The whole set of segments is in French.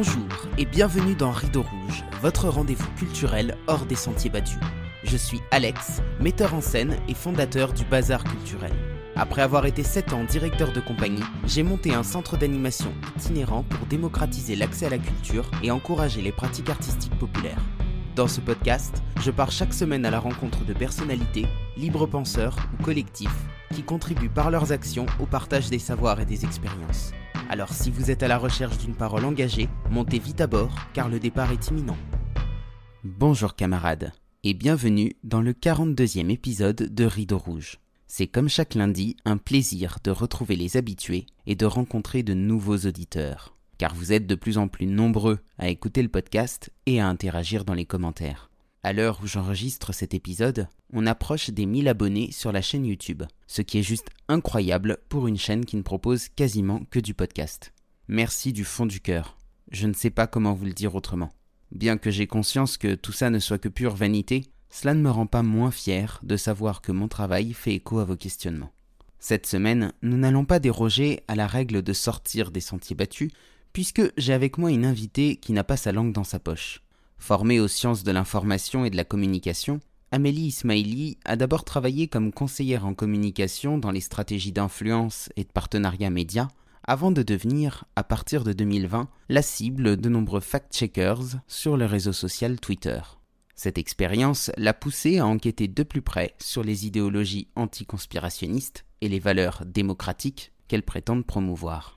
Bonjour et bienvenue dans Rideau Rouge, votre rendez-vous culturel hors des sentiers battus. Je suis Alex, metteur en scène et fondateur du Bazar Culturel. Après avoir été 7 ans directeur de compagnie, j'ai monté un centre d'animation itinérant pour démocratiser l'accès à la culture et encourager les pratiques artistiques populaires. Dans ce podcast, je pars chaque semaine à la rencontre de personnalités, libres penseurs ou collectifs, qui contribuent par leurs actions au partage des savoirs et des expériences. Alors si vous êtes à la recherche d'une parole engagée, montez vite à bord car le départ est imminent. Bonjour camarades et bienvenue dans le 42e épisode de Rideau Rouge. C'est comme chaque lundi un plaisir de retrouver les habitués et de rencontrer de nouveaux auditeurs. Car vous êtes de plus en plus nombreux à écouter le podcast et à interagir dans les commentaires. À l'heure où j'enregistre cet épisode, on approche des 1000 abonnés sur la chaîne YouTube, ce qui est juste incroyable pour une chaîne qui ne propose quasiment que du podcast. Merci du fond du cœur. Je ne sais pas comment vous le dire autrement. Bien que j'ai conscience que tout ça ne soit que pure vanité, cela ne me rend pas moins fier de savoir que mon travail fait écho à vos questionnements. Cette semaine, nous n'allons pas déroger à la règle de sortir des sentiers battus, puisque j'ai avec moi une invitée qui n'a pas sa langue dans sa poche. Formée aux sciences de l'information et de la communication, Amélie Ismaïli a d'abord travaillé comme conseillère en communication dans les stratégies d'influence et de partenariat médias, avant de devenir, à partir de 2020, la cible de nombreux fact-checkers sur le réseau social Twitter. Cette expérience l'a poussée à enquêter de plus près sur les idéologies anticonspirationnistes et les valeurs démocratiques qu'elle prétend promouvoir.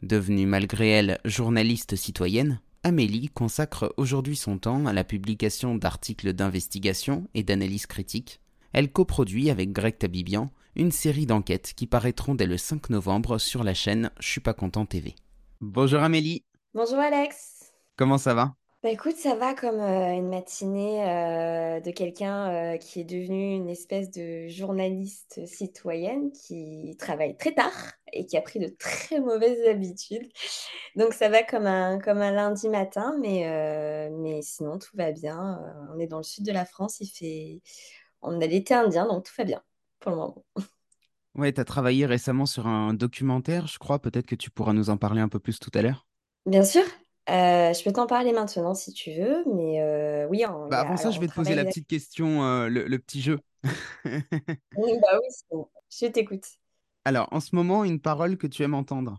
Devenue malgré elle journaliste citoyenne, Amélie consacre aujourd'hui son temps à la publication d'articles d'investigation et d'analyse critique. Elle coproduit avec Greg Tabibian une série d'enquêtes qui paraîtront dès le 5 novembre sur la chaîne Je suis pas content TV. Bonjour Amélie. Bonjour Alex. Comment ça va ? Bah écoute, ça va comme une matinée de quelqu'un qui est devenu une espèce de journaliste citoyenne qui travaille très tard et qui a pris de très mauvaises habitudes. Donc ça va comme un lundi matin, mais sinon tout va bien. On est dans le sud de la France, on a l'été indien, donc tout va bien pour le moment. Ouais, tu as travaillé récemment sur un documentaire, je crois. Peut-être que tu pourras nous en parler un peu plus tout à l'heure. Bien sûr. Je peux t'en parler maintenant si tu veux, mais oui. Avant ça, je vais te poser la petite question, le petit jeu. Oui, c'est bon. Je t'écoute. Alors, en ce moment, une parole que tu aimes entendre.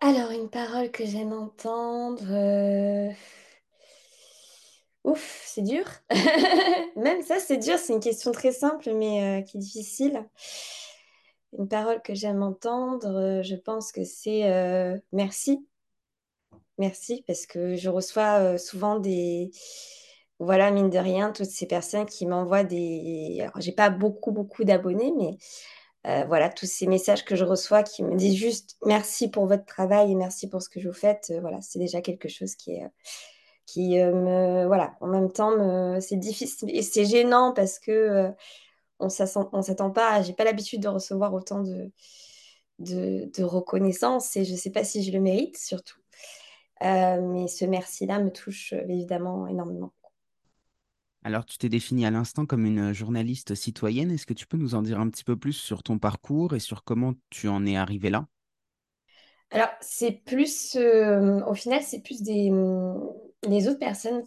Alors, une parole que j'aime entendre... Ouf, c'est dur. Même ça, c'est dur. C'est une question très simple, mais qui est difficile. Une parole que j'aime entendre, je pense que c'est merci. Merci, parce que je reçois souvent voilà, mine de rien, toutes ces personnes qui m'envoient alors, j'ai pas beaucoup d'abonnés, mais voilà, tous ces messages que je reçois qui me disent juste merci pour votre travail et merci pour ce que vous faites. Voilà, c'est déjà quelque chose en même temps, c'est difficile et c'est gênant parce que on s'attend pas, j'ai pas l'habitude de recevoir autant de reconnaissance et je sais pas si je le mérite surtout. Mais ce merci-là me touche évidemment énormément. Alors, tu t'es définie à l'instant comme une journaliste citoyenne. Est-ce que tu peux nous en dire un petit peu plus sur ton parcours et sur comment tu en es arrivée là ? Alors, c'est plus... au final, c'est plus les autres personnes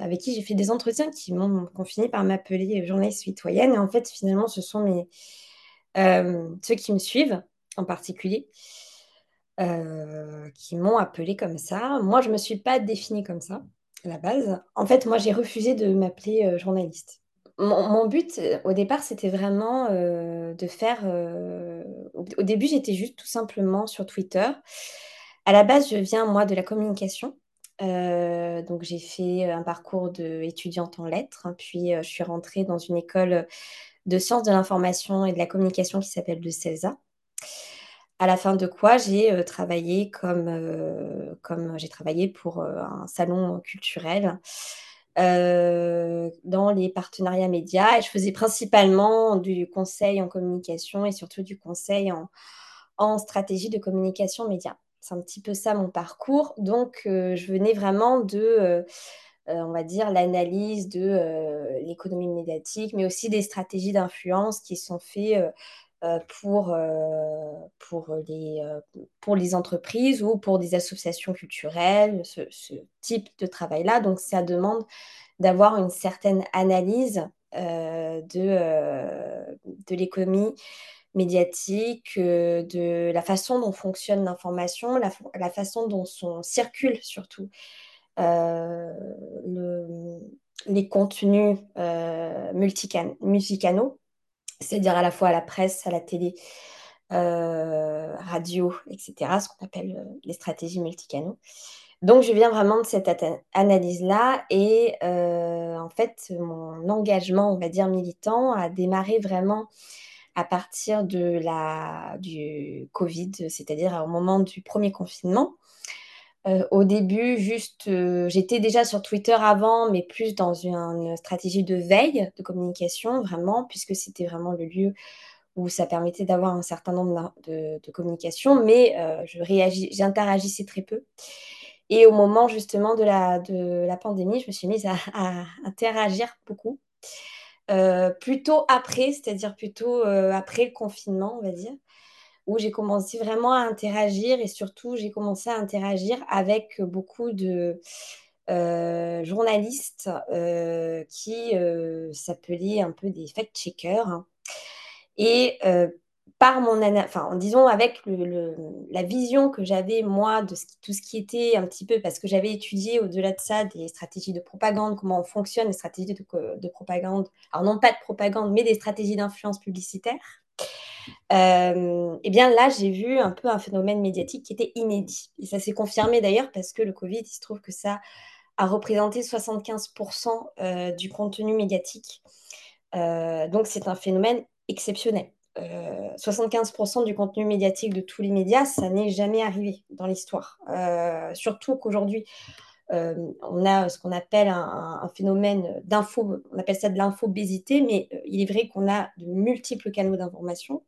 avec qui j'ai fait des entretiens qui ont fini par m'appeler journaliste citoyenne. Et en fait, finalement, ce sont ceux qui me suivent en particulier qui m'ont appelée comme ça. Moi, je ne me suis pas définie comme ça, à la base. En fait, moi, j'ai refusé de m'appeler journaliste. Mon but, au départ, c'était vraiment de faire... Au début, j'étais juste tout simplement sur Twitter. À la base, je viens, moi, de la communication. Donc, j'ai fait un parcours d'étudiante en lettres. Hein, puis, je suis rentrée dans une école de sciences de l'information et de la communication qui s'appelle le CELSA. À la fin de quoi, j'ai travaillé j'ai travaillé pour un salon culturel dans les partenariats médias. Et je faisais principalement du conseil en communication et surtout du conseil en stratégie de communication média. C'est un petit peu ça mon parcours. Donc, je venais vraiment on va dire, l'analyse de l'économie médiatique, mais aussi des stratégies d'influence qui sont faites pour les entreprises ou pour des associations culturelles, ce type de travail-là. Donc, ça demande d'avoir une certaine analyse de l'économie médiatique, de la façon dont fonctionne l'information, la façon dont circule surtout les contenus multicanaux, c'est-à-dire à la fois à la presse, à la télé, radio, etc., ce qu'on appelle les stratégies multicanaux. Donc, je viens vraiment de cette analyse-là et en fait, mon engagement, on va dire militant, a démarré vraiment à partir du Covid, c'est-à-dire au moment du premier confinement. Au début, j'étais déjà sur Twitter avant, mais plus dans une stratégie de veille, de communication, vraiment, puisque c'était vraiment le lieu où ça permettait d'avoir un certain nombre de communications, mais j'interagissais très peu. Et au moment justement de la pandémie, je me suis mise à interagir beaucoup, plutôt après, c'est-à-dire plutôt après le confinement, on va dire, où j'ai commencé vraiment à interagir et surtout j'ai commencé à interagir avec beaucoup de journalistes qui s'appelaient un peu des fact-checkers, hein. Et par mon disons avec la vision que j'avais moi de tout ce qui était un petit peu, parce que j'avais étudié au-delà de ça des stratégies de propagande, comment on fonctionne les stratégies de propagande, alors non pas de propagande mais des stratégies d'influence publicitaire. Et bien là j'ai vu un peu un phénomène médiatique qui était inédit et ça s'est confirmé d'ailleurs parce que le Covid, il se trouve que ça a représenté 75% du contenu médiatique, donc c'est un phénomène exceptionnel. 75% du contenu médiatique de tous les médias, ça n'est jamais arrivé dans l'histoire. Surtout qu'aujourd'hui, on a ce qu'on appelle un phénomène d'info, on appelle ça de l'infobésité, mais il est vrai qu'on a de multiples canaux d'information.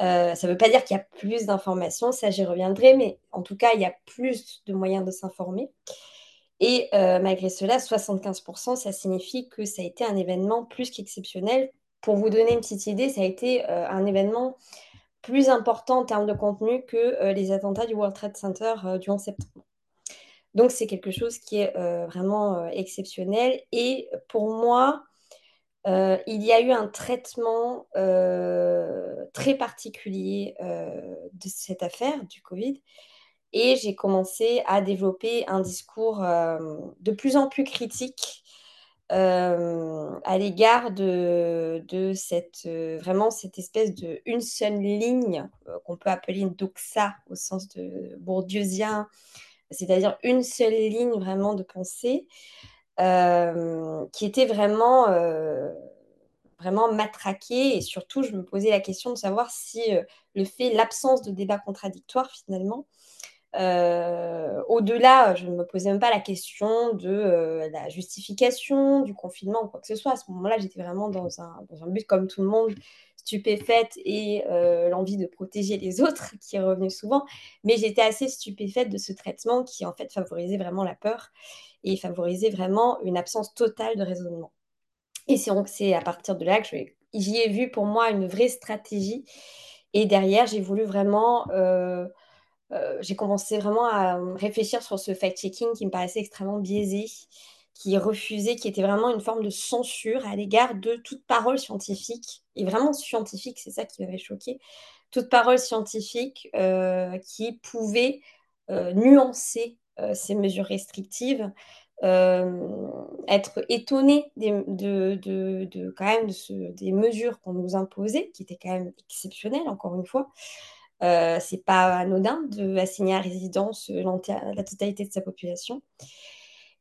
Ça ne veut pas dire qu'il y a plus d'informations, ça j'y reviendrai, mais en tout cas, il y a plus de moyens de s'informer. Et malgré cela, 75%, ça signifie que ça a été un événement plus qu'exceptionnel. Pour vous donner une petite idée, ça a été un événement plus important en termes de contenu que les attentats du World Trade Center du 11 septembre. Donc, c'est quelque chose qui est vraiment exceptionnel. Et pour moi, il y a eu un traitement très particulier de cette affaire du Covid. Et j'ai commencé à développer un discours de plus en plus critique à l'égard de cette vraiment cette espèce de une seule ligne qu'on peut appeler une doxa au sens de bourdieusien, c'est-à-dire une seule ligne vraiment de pensée qui était vraiment vraiment matraquée. Et surtout je me posais la question de savoir si l'absence de débat contradictoire finalement, au-delà, je ne me posais même pas la question de la justification, du confinement ou quoi que ce soit. À ce moment-là, j'étais vraiment dans un but, comme tout le monde, stupéfaite et l'envie de protéger les autres qui est revenue souvent. Mais j'étais assez stupéfaite de ce traitement qui, en fait, favorisait vraiment la peur et favorisait vraiment une absence totale de raisonnement. Et c'est à partir de là que j'y ai vu pour moi une vraie stratégie. Et derrière, j'ai voulu vraiment... j'ai commencé vraiment à réfléchir sur ce fact-checking qui me paraissait extrêmement biaisé, qui était vraiment une forme de censure à l'égard de toute parole scientifique, et vraiment scientifique, c'est ça qui m'avait choquée, toute parole scientifique qui pouvait nuancer ces mesures restrictives, être étonnée des mesures qu'on nous imposait, qui étaient quand même exceptionnelles, encore une fois. C'est pas anodin d'assigner à résidence la totalité de sa population.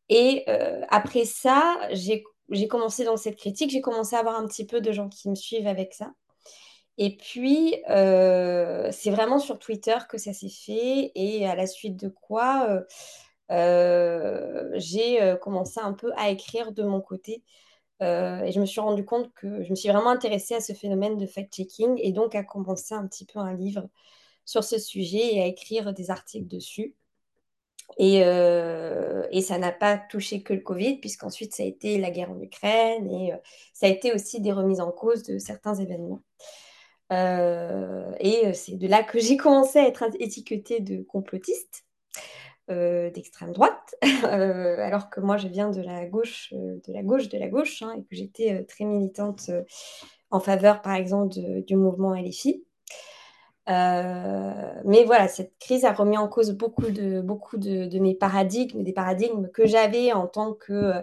Et après ça, j'ai commencé dans cette critique, j'ai commencé à avoir un petit peu de gens qui me suivent avec ça. Et puis, c'est vraiment sur Twitter que ça s'est fait. Et à la suite de quoi, j'ai commencé un peu à écrire de mon côté. Et je me suis rendu compte que je me suis vraiment intéressée à ce phénomène de fact-checking et donc à commencer un petit peu un livre sur ce sujet et à écrire des articles dessus. Et ça n'a pas touché que le Covid, puisqu'ensuite ça a été la guerre en Ukraine et ça a été aussi des remises en cause de certains événements. Et c'est de là que j'ai commencé à être étiquetée de complotiste, d'extrême droite, alors que moi je viens de la gauche, hein, et que j'étais très militante en faveur par exemple du mouvement LFI. Mais voilà, cette crise a remis en cause beaucoup de mes paradigmes, des paradigmes que j'avais en tant que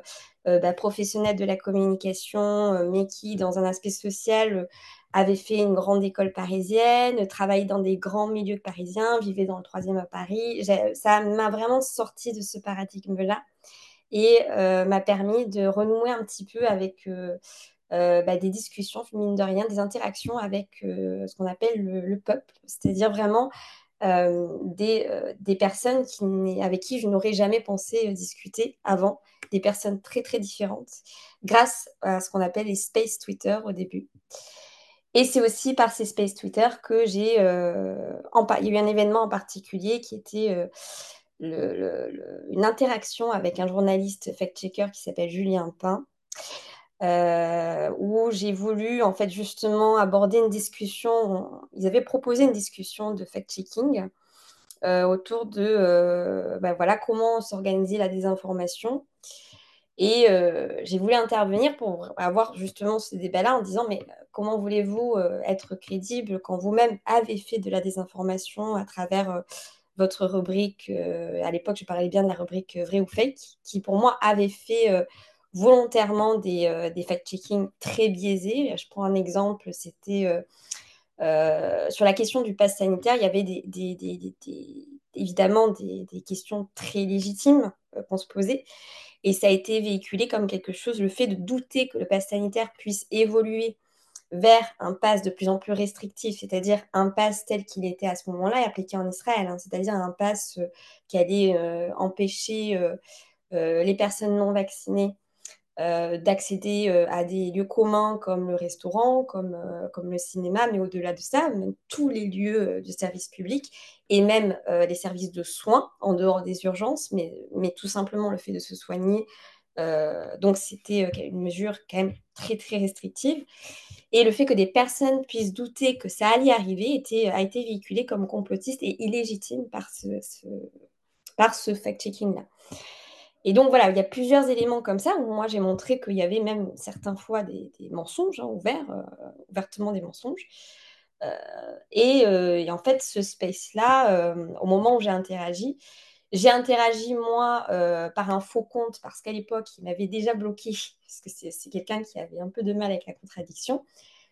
professionnelle de la communication, mais qui, dans un aspect social, avait fait une grande école parisienne, travaillait dans des grands milieux parisiens, vivait dans le 3e à Paris. Ça m'a vraiment sortie de ce paradigme-là et m'a permis de renouer un petit peu avec... des discussions, mine de rien, des interactions avec ce qu'on appelle le peuple, c'est-à-dire vraiment des personnes avec qui je n'aurais jamais pensé discuter avant, des personnes très très différentes, grâce à ce qu'on appelle les space Twitter au début. Et c'est aussi par ces space Twitter que j'ai... il y a eu un événement en particulier qui était... une interaction avec un journaliste fact-checker qui s'appelle Julien Pain, où j'ai voulu en fait justement aborder une discussion. Ils avaient proposé une discussion de fact-checking autour de comment s'organiser la désinformation, et j'ai voulu intervenir pour avoir justement ce débat-là en disant: mais comment voulez-vous être crédible quand vous-même avez fait de la désinformation à travers votre rubrique, à l'époque je parlais bien de la rubrique Vrai ou Fake, qui pour moi avait fait volontairement des fact-checking très biaisés. Je prends un exemple, c'était sur la question du pass sanitaire, il y avait évidemment des questions très légitimes qu'on se posait, et ça a été véhiculé comme quelque chose, le fait de douter que le pass sanitaire puisse évoluer vers un pass de plus en plus restrictif, c'est-à-dire un pass tel qu'il était à ce moment-là et appliqué en Israël, hein, c'est-à-dire un pass qui allait empêcher les personnes non vaccinées d'accéder à des lieux communs comme le restaurant, comme le cinéma, mais au-delà de ça, même tous les lieux de service public et même les services de soins en dehors des urgences, mais tout simplement le fait de se soigner. Donc c'était une mesure quand même très très restrictive, et le fait que des personnes puissent douter que ça allait arriver a été véhiculé comme complotiste et illégitime par ce fact-checking-là. Et donc voilà, il y a plusieurs éléments comme ça où moi j'ai montré qu'il y avait même certaines fois des mensonges, hein, ouvertement des mensonges. Et en fait, ce space-là, au moment où j'ai interagi moi par un faux compte, parce qu'à l'époque, il m'avait déjà bloqué, parce que c'est quelqu'un qui avait un peu de mal avec la contradiction.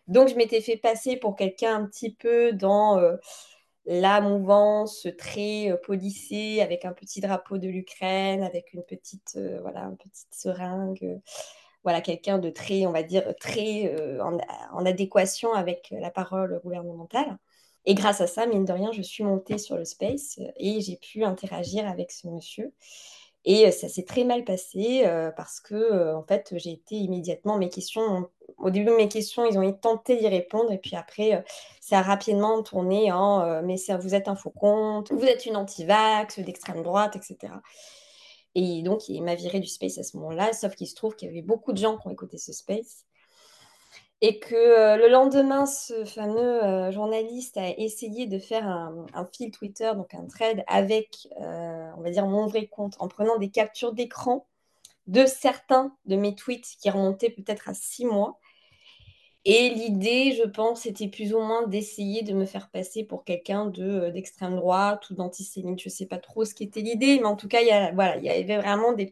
Donc je m'étais fait passer pour quelqu'un un petit peu dans... la mouvance très policée, avec un petit drapeau de l'Ukraine, avec une petite seringue, quelqu'un de très, on va dire, très en adéquation avec la parole gouvernementale. Et grâce à ça, mine de rien, je suis montée sur le space et j'ai pu interagir avec ce monsieur. Et ça s'est très mal passé parce que, en fait, j'ai été immédiatement... Au début, mes questions, ils ont tenté d'y répondre. Et puis après, ça a rapidement tourné en mais vous êtes un faux compte, vous êtes une anti-vax, d'extrême droite, etc. Et donc, il m'a viré du space à ce moment-là, sauf qu'il se trouve qu'il y avait beaucoup de gens qui ont écouté ce space. Et que le lendemain, ce fameux journaliste a essayé de faire un fil Twitter, donc un thread, avec, on va dire, mon vrai compte, en prenant des captures d'écran de certains de mes tweets qui remontaient peut-être à 6 mois. Et l'idée, je pense, était plus ou moins d'essayer de me faire passer pour quelqu'un d'extrême droite ou d'antisémite. Je ne sais pas trop ce qu'était l'idée, mais en tout cas, il y avait vraiment des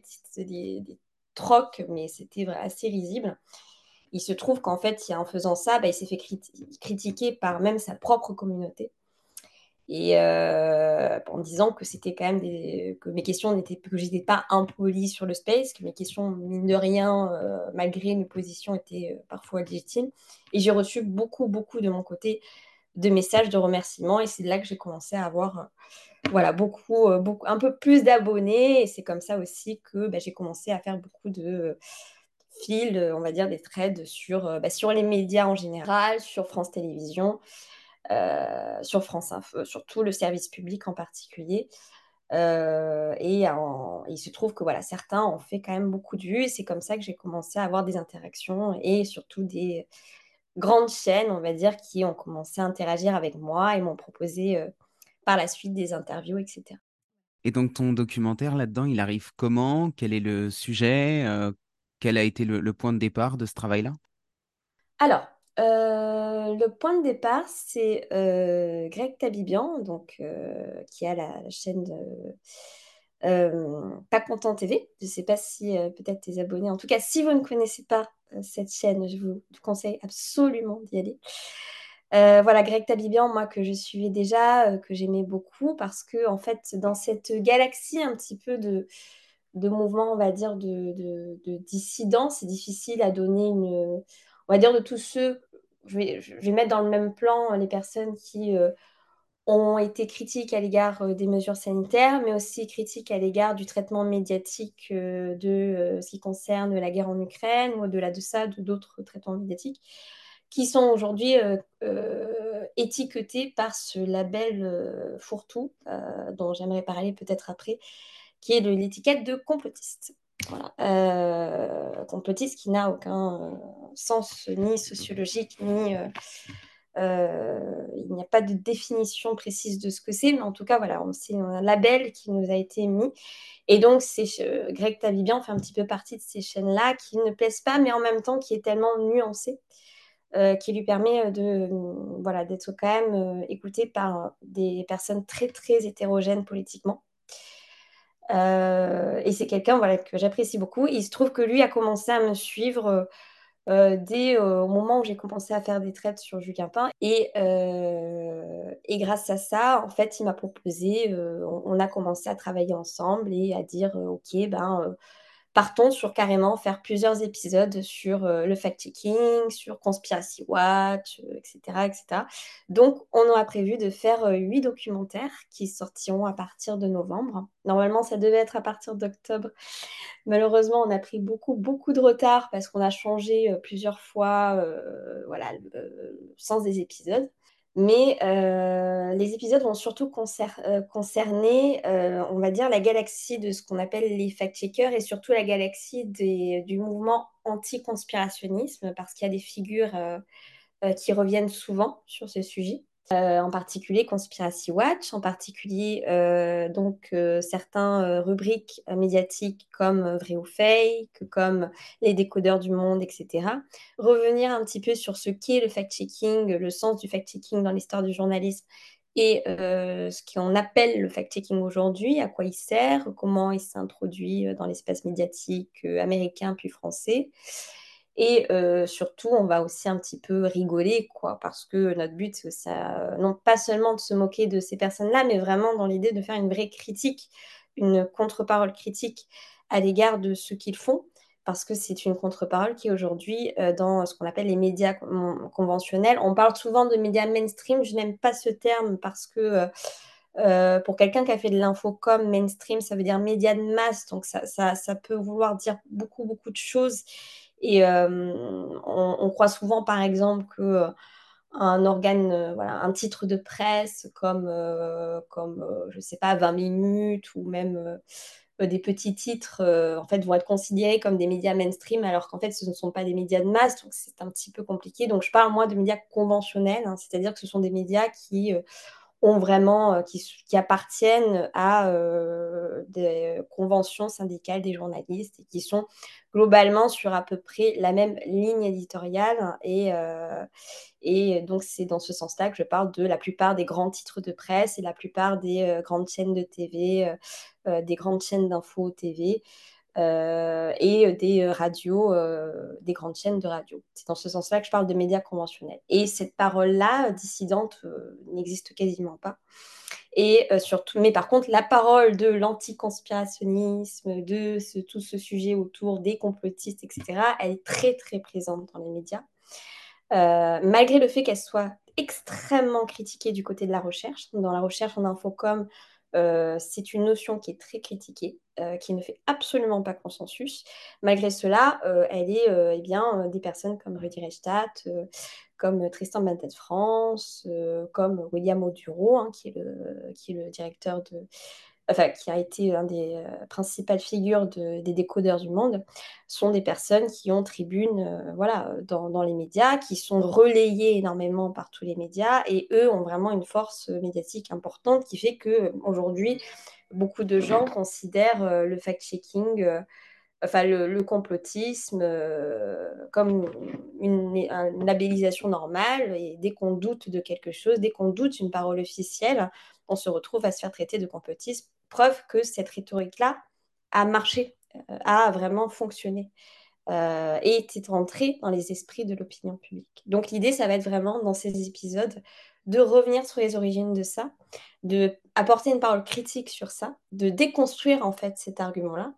trocs, mais c'était assez risible. Il se trouve qu'en fait, en faisant ça, il s'est fait critiquer par même sa propre communauté, et en disant que c'était quand même que mes questions que j'étais pas impolie sur le space, que mes questions, mine de rien, malgré mes positions, étaient parfois légitimes. Et j'ai reçu beaucoup de mon côté de messages de remerciements, et c'est de là que j'ai commencé à avoir beaucoup, un peu plus d'abonnés, et c'est comme ça aussi que j'ai commencé à faire beaucoup de fil, on va dire, des threads sur les médias en général, sur France Télévision, sur France Info, sur tout le service public en particulier. Et il se trouve que certains ont fait quand même beaucoup de vues, et c'est comme ça que j'ai commencé à avoir des interactions et surtout grandes chaînes, on va dire, qui ont commencé à interagir avec moi et m'ont proposé par la suite des interviews, etc. Et donc, ton documentaire, là-dedans, il arrive comment? Quel est le sujet? Quel a été le point de départ de ce travail-là? Alors, le point de départ, c'est Greg Tabibian, donc, qui a la chaîne de, Pas Content TV. Je ne sais pas si peut-être tes abonnés... En tout cas, si vous ne connaissez pas cette chaîne, je vous conseille absolument d'y aller. Voilà, Greg Tabibian, moi, que je suivais déjà, que j'aimais beaucoup, parce que, en fait, dans cette galaxie un petit peu de mouvements, on va dire, de dissidents, c'est difficile à donner une... On va dire de tous ceux, je vais mettre dans le même plan les personnes qui ont été critiques à l'égard des mesures sanitaires, mais aussi critiques à l'égard du traitement médiatique de ce qui concerne la guerre en Ukraine, ou au-delà de ça, de d'autres traitements médiatiques, qui sont aujourd'hui étiquetés par ce label fourre-tout, dont j'aimerais parler peut-être après, qui est l'étiquette de complotiste. Voilà. Complotiste qui n'a aucun sens ni sociologique, ni il n'y a pas de définition précise de ce que c'est, mais en tout cas voilà, c'est un label qui nous a été mis, et donc Greg Tabibian fait un petit peu partie de ces chaînes-là qui ne plaisent pas, mais en même temps qui est tellement nuancé, qui lui permet de voilà, d'être quand même écouté par des personnes très très hétérogènes politiquement. Et c'est quelqu'un voilà, que j'apprécie beaucoup. Il se trouve que lui a commencé à me suivre dès au moment où j'ai commencé à faire des traites sur Julien Pain, et grâce à ça, en fait, il m'a proposé, on a commencé à travailler ensemble et à dire ok, ben, partons sur carrément faire plusieurs épisodes sur le fact-checking, sur Conspiracy Watch, etc., etc. Donc, on aura prévu de faire 8 documentaires qui sortiront à partir de novembre. Normalement, ça devait être à partir d'octobre. Malheureusement, on a pris beaucoup, beaucoup de retard parce qu'on a changé plusieurs fois voilà, le sens des épisodes. Mais les épisodes vont surtout concerner, on va dire, la galaxie de ce qu'on appelle les fact-checkers, et surtout la galaxie du mouvement anti-conspirationnisme, parce qu'il y a des figures qui reviennent souvent sur ce sujet, en particulier Conspiracy Watch, en particulier certains rubriques médiatiques comme Vrai ou Fake, comme Les décodeurs du monde, etc. Revenir un petit peu sur ce qu'est le fact-checking, le sens du fact-checking dans l'histoire du journalisme, et ce qu'on appelle le fact-checking aujourd'hui, à quoi il sert, comment il s'introduit dans l'espace médiatique américain puis français. Et surtout, on va aussi un petit peu rigoler, quoi, parce que notre but, c'est non pas seulement de se moquer de ces personnes-là, mais vraiment dans l'idée de faire une vraie critique, une contre-parole critique à l'égard de ce qu'ils font, parce que c'est une contre-parole qui, aujourd'hui, dans ce qu'on appelle les médias conventionnels, on parle souvent de médias mainstream. Je n'aime pas ce terme parce que pour quelqu'un qui a fait de l'infocom, mainstream, ça veut dire médias de masse, donc ça peut vouloir dire beaucoup, beaucoup de choses. Et on croit souvent, par exemple, qu'un organe, voilà, un titre de presse comme je ne sais pas, 20 minutes ou même des petits titres, en fait, vont être considérés comme des médias mainstream, alors qu'en fait, ce ne sont pas des médias de masse, donc c'est un petit peu compliqué. Donc, je parle, moi, de médias conventionnels, hein, c'est-à-dire que ce sont des médias qui ont vraiment, qui appartiennent à des conventions syndicales des journalistes et qui sont globalement sur à peu près la même ligne éditoriale. Et donc, c'est dans ce sens-là que je parle de la plupart des grands titres de presse et la plupart des grandes chaînes de TV, des grandes chaînes d'info TV et des radios, des grandes chaînes de radio. C'est dans ce sens-là que je parle de médias conventionnels. Et cette parole-là, dissidente, n'existe quasiment pas. Et surtout, mais par contre, la parole de l'anticonspirationnisme, de tout ce sujet autour des complotistes, etc., elle est très, très présente dans les médias. Malgré le fait qu'elle soit extrêmement critiquée du côté de la recherche. Dans la recherche en infocom, c'est une notion qui est très critiquée, qui ne fait absolument pas consensus. Malgré cela, elle est des personnes comme Rudi Rechstadt, comme Tristan Bantet de France, comme William Audureau, hein, qui est le directeur enfin qui a été un des principales figures des décodeurs du monde, sont des personnes qui ont tribune voilà, dans les médias, qui sont relayées énormément par tous les médias, et eux ont vraiment une force médiatique importante qui fait qu'aujourd'hui, beaucoup de gens considèrent le fact-checking, enfin le complotisme, comme une labellisation normale. Et dès qu'on doute de quelque chose, dès qu'on doute d'une parole officielle, on se retrouve à se faire traiter de complotisme. Preuve que cette rhétorique-là a marché, a vraiment fonctionné et était entrée dans les esprits de l'opinion publique. Donc l'idée, ça va être vraiment dans ces épisodes de revenir sur les origines de ça, d'apporter une parole critique sur ça, de déconstruire en fait cet argument-là.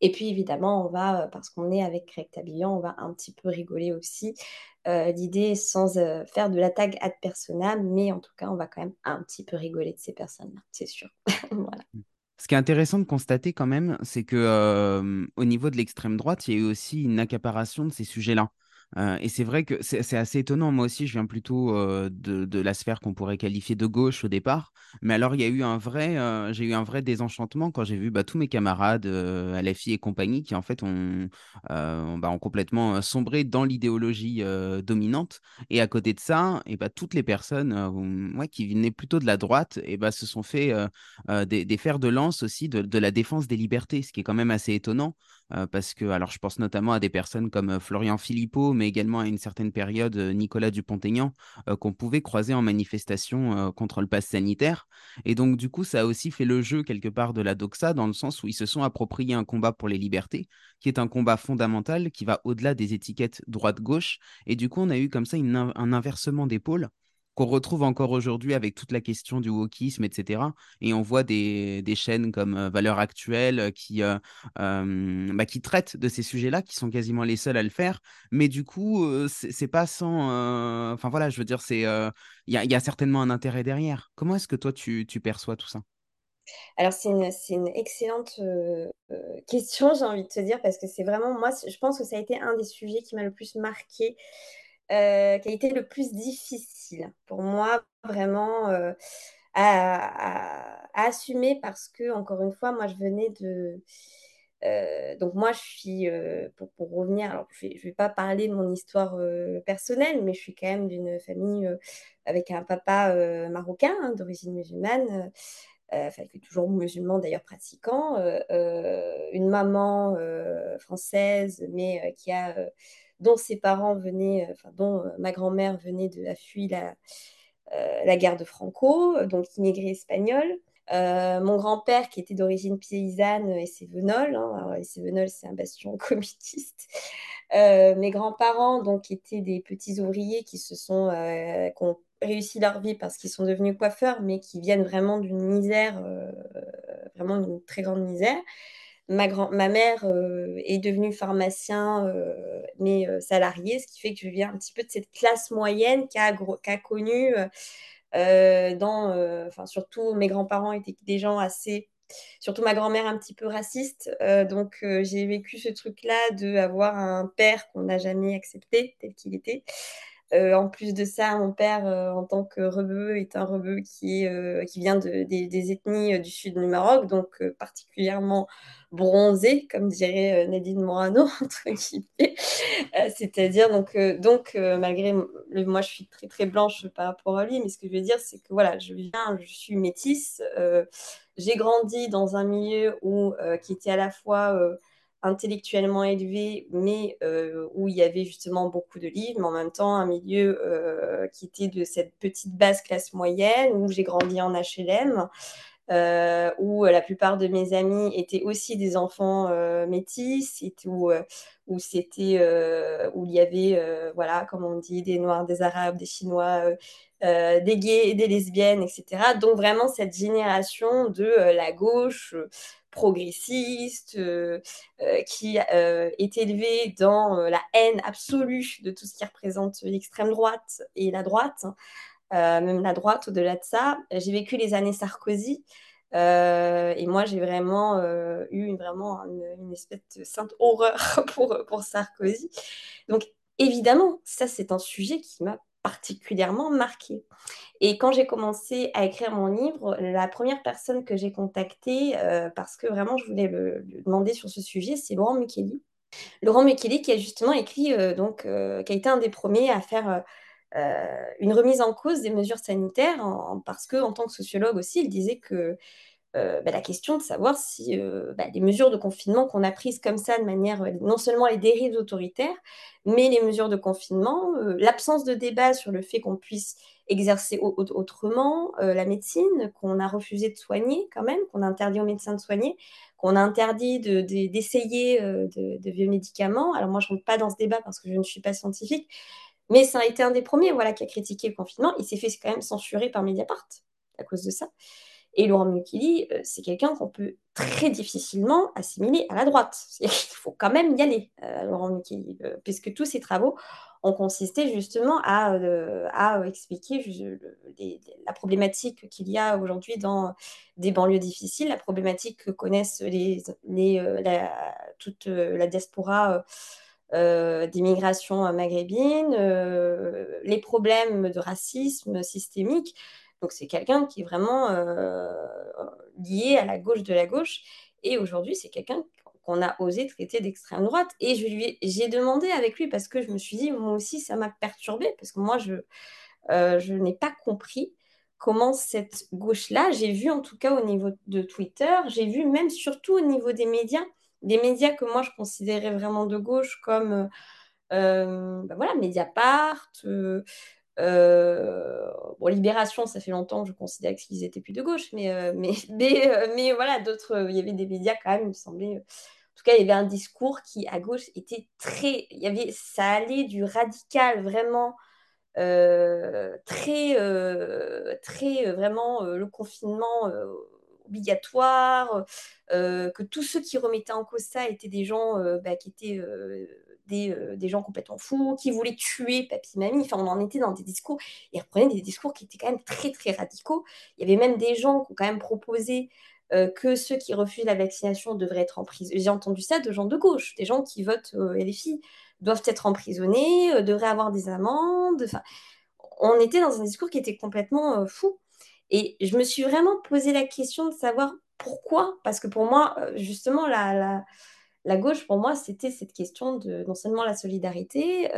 Et puis évidemment, on va, parce qu'on est avec Greg Tabibian, on va un petit peu rigoler aussi. L'idée sans faire de l'attaque ad personam, mais en tout cas, on va quand même un petit peu rigoler de ces personnes-là, c'est sûr. Voilà. Ce qui est intéressant de constater quand même, c'est que au niveau de l'extrême droite, il y a eu aussi une accaparation de ces sujets-là. Et c'est vrai que c'est assez étonnant. Moi aussi, je viens plutôt de la sphère qu'on pourrait qualifier de gauche au départ. Mais alors, il y a eu j'ai eu un vrai désenchantement quand j'ai vu tous mes camarades à la FI et compagnie qui, en fait, ont complètement sombré dans l'idéologie dominante. Et à côté de ça, toutes les personnes qui venaient plutôt de la droite se sont fait des fers de lance aussi de la défense des libertés, ce qui est quand même assez étonnant. Parce que, alors je pense notamment à des personnes comme Florian Philippot, mais également à une certaine période Nicolas Dupont-Aignan, qu'on pouvait croiser en manifestation contre le pass sanitaire. Et donc du coup, ça a aussi fait le jeu quelque part de la doxa, dans le sens où ils se sont appropriés un combat pour les libertés, qui est un combat fondamental, qui va au-delà des étiquettes droite-gauche. Et du coup, on a eu comme ça un inversement des pôles, qu'on retrouve encore aujourd'hui avec toute la question du wokisme, etc. Et on voit des chaînes comme Valeurs Actuelles qui traitent de ces sujets-là, qui sont quasiment les seuls à le faire. Mais du coup, c'est pas sans... Enfin voilà, je veux dire, il y a certainement un intérêt derrière. Comment est-ce que toi, tu perçois tout ça ? Alors, c'est une excellente question, j'ai envie de te dire, parce que c'est vraiment... Moi, je pense que ça a été un des sujets qui m'a le plus marquée, qui a été le plus difficile pour moi vraiment à assumer, parce que, encore une fois, moi je venais de... donc moi je suis, pour revenir, alors je vais pas parler de mon histoire personnelle, mais je suis quand même d'une famille avec un papa marocain, hein, d'origine musulmane, enfin qui est toujours musulman d'ailleurs pratiquant, une maman française, mais qui a... dont ses parents venaient, enfin dont ma grand-mère venait de fuir la guerre de Franco, donc immigrée espagnole. Mon grand-père qui était d'origine paysanne et sévenole, hein, et sévenole c'est un bastion communiste. Mes grands-parents donc étaient des petits ouvriers qui ont réussi leur vie parce qu'ils sont devenus coiffeurs, mais qui viennent vraiment d'une misère, vraiment d'une très grande misère. Ma mère est devenue pharmacien, mais salarié, ce qui fait que je viens un petit peu de cette classe moyenne qu'a connue, surtout mes grands-parents étaient des gens assez, surtout ma grand-mère un petit peu raciste, donc j'ai vécu ce truc-là d'avoir un père qu'on n'a jamais accepté tel qu'il était. En plus de ça, mon père, en tant que rebeu, est un rebeu qui vient des ethnies du sud du Maroc, donc particulièrement bronzé, comme dirait Nadine Morano, entre guillemets. C'est-à-dire, donc, malgré... Moi, je suis très, très blanche par rapport à lui, mais ce que je veux dire, c'est que voilà, je suis métisse. J'ai grandi dans un milieu qui était à la fois... intellectuellement élevé, mais où il y avait justement beaucoup de livres, mais en même temps un milieu qui était de cette petite basse classe moyenne, où j'ai grandi en HLM, où la plupart de mes amis étaient aussi des enfants métis, et où il y avait, comme on dit, des Noirs, des Arabes, des Chinois, des gays, des lesbiennes, etc. Donc vraiment cette génération de la gauche, progressiste, qui est élevé dans la haine absolue de tout ce qui représente l'extrême droite et la droite, même la droite au-delà de ça. J'ai vécu les années Sarkozy, et moi j'ai vraiment eu vraiment une espèce de sainte horreur pour Sarkozy. Donc évidemment, ça c'est un sujet qui m'a particulièrement marquée. Et quand j'ai commencé à écrire mon livre, la première personne que j'ai contactée, parce que vraiment je voulais lui demander sur ce sujet, c'est Laurent Mucchielli. Laurent Mucchielli qui a justement écrit, qui a été un des premiers à faire une remise en cause des mesures sanitaires, parce qu'en tant que sociologue aussi, il disait que la question de savoir si les mesures de confinement qu'on a prises comme ça, de manière non seulement les dérives autoritaires, mais les mesures de confinement, l'absence de débat sur le fait qu'on puisse exercer autrement la médecine, qu'on a refusé de soigner quand même, qu'on a interdit aux médecins de soigner, qu'on a interdit d'essayer de vieux médicaments. Alors moi, je ne rentre pas dans ce débat parce que je ne suis pas scientifique, mais ça a été un des premiers qui a critiqué le confinement. Il s'est fait quand même censurer par Mediapart à cause de ça. Et Laurent Mucchielli, c'est quelqu'un qu'on peut très difficilement assimiler à la droite. Il faut quand même y aller, Laurent Mucchielli, puisque tous ses travaux ont consisté justement à expliquer la problématique qu'il y a aujourd'hui dans des banlieues difficiles, la problématique que connaissent toute la diaspora des migrations maghrébines, les problèmes de racisme systémique. Donc, c'est quelqu'un qui est vraiment lié à la gauche de la gauche. Et aujourd'hui, c'est quelqu'un qu'on a osé traiter d'extrême droite. Et j'ai demandé avec lui, parce que je me suis dit, moi aussi, ça m'a perturbée. Parce que moi, je n'ai pas compris comment cette gauche-là, j'ai vu en tout cas au niveau de Twitter, j'ai vu même surtout au niveau des médias que moi, je considérais vraiment de gauche comme Mediapart, Libération, ça fait longtemps que je considère qu'ils étaient plus de gauche, mais voilà, d'autres, il y avait des médias quand même, il me semblait, en tout cas il y avait un discours qui à gauche était très, ça allait du radical vraiment très vraiment le confinement obligatoire, que tous ceux qui remettaient en cause ça étaient des gens qui étaient des gens complètement fous, qui voulaient tuer papy, mamie. Enfin, on en était dans des discours. Ils reprenaient des discours qui étaient quand même très, très radicaux. Il y avait même des gens qui ont quand même proposé que ceux qui refusent la vaccination devraient être emprisonnés. J'ai entendu ça de gens de gauche, des gens qui votent LFI doivent être emprisonnés, devraient avoir des amendes. Enfin, on était dans un discours qui était complètement fou. Et je me suis vraiment posé la question de savoir pourquoi. Parce que pour moi, justement, la gauche, pour moi, c'était cette question de non seulement la solidarité,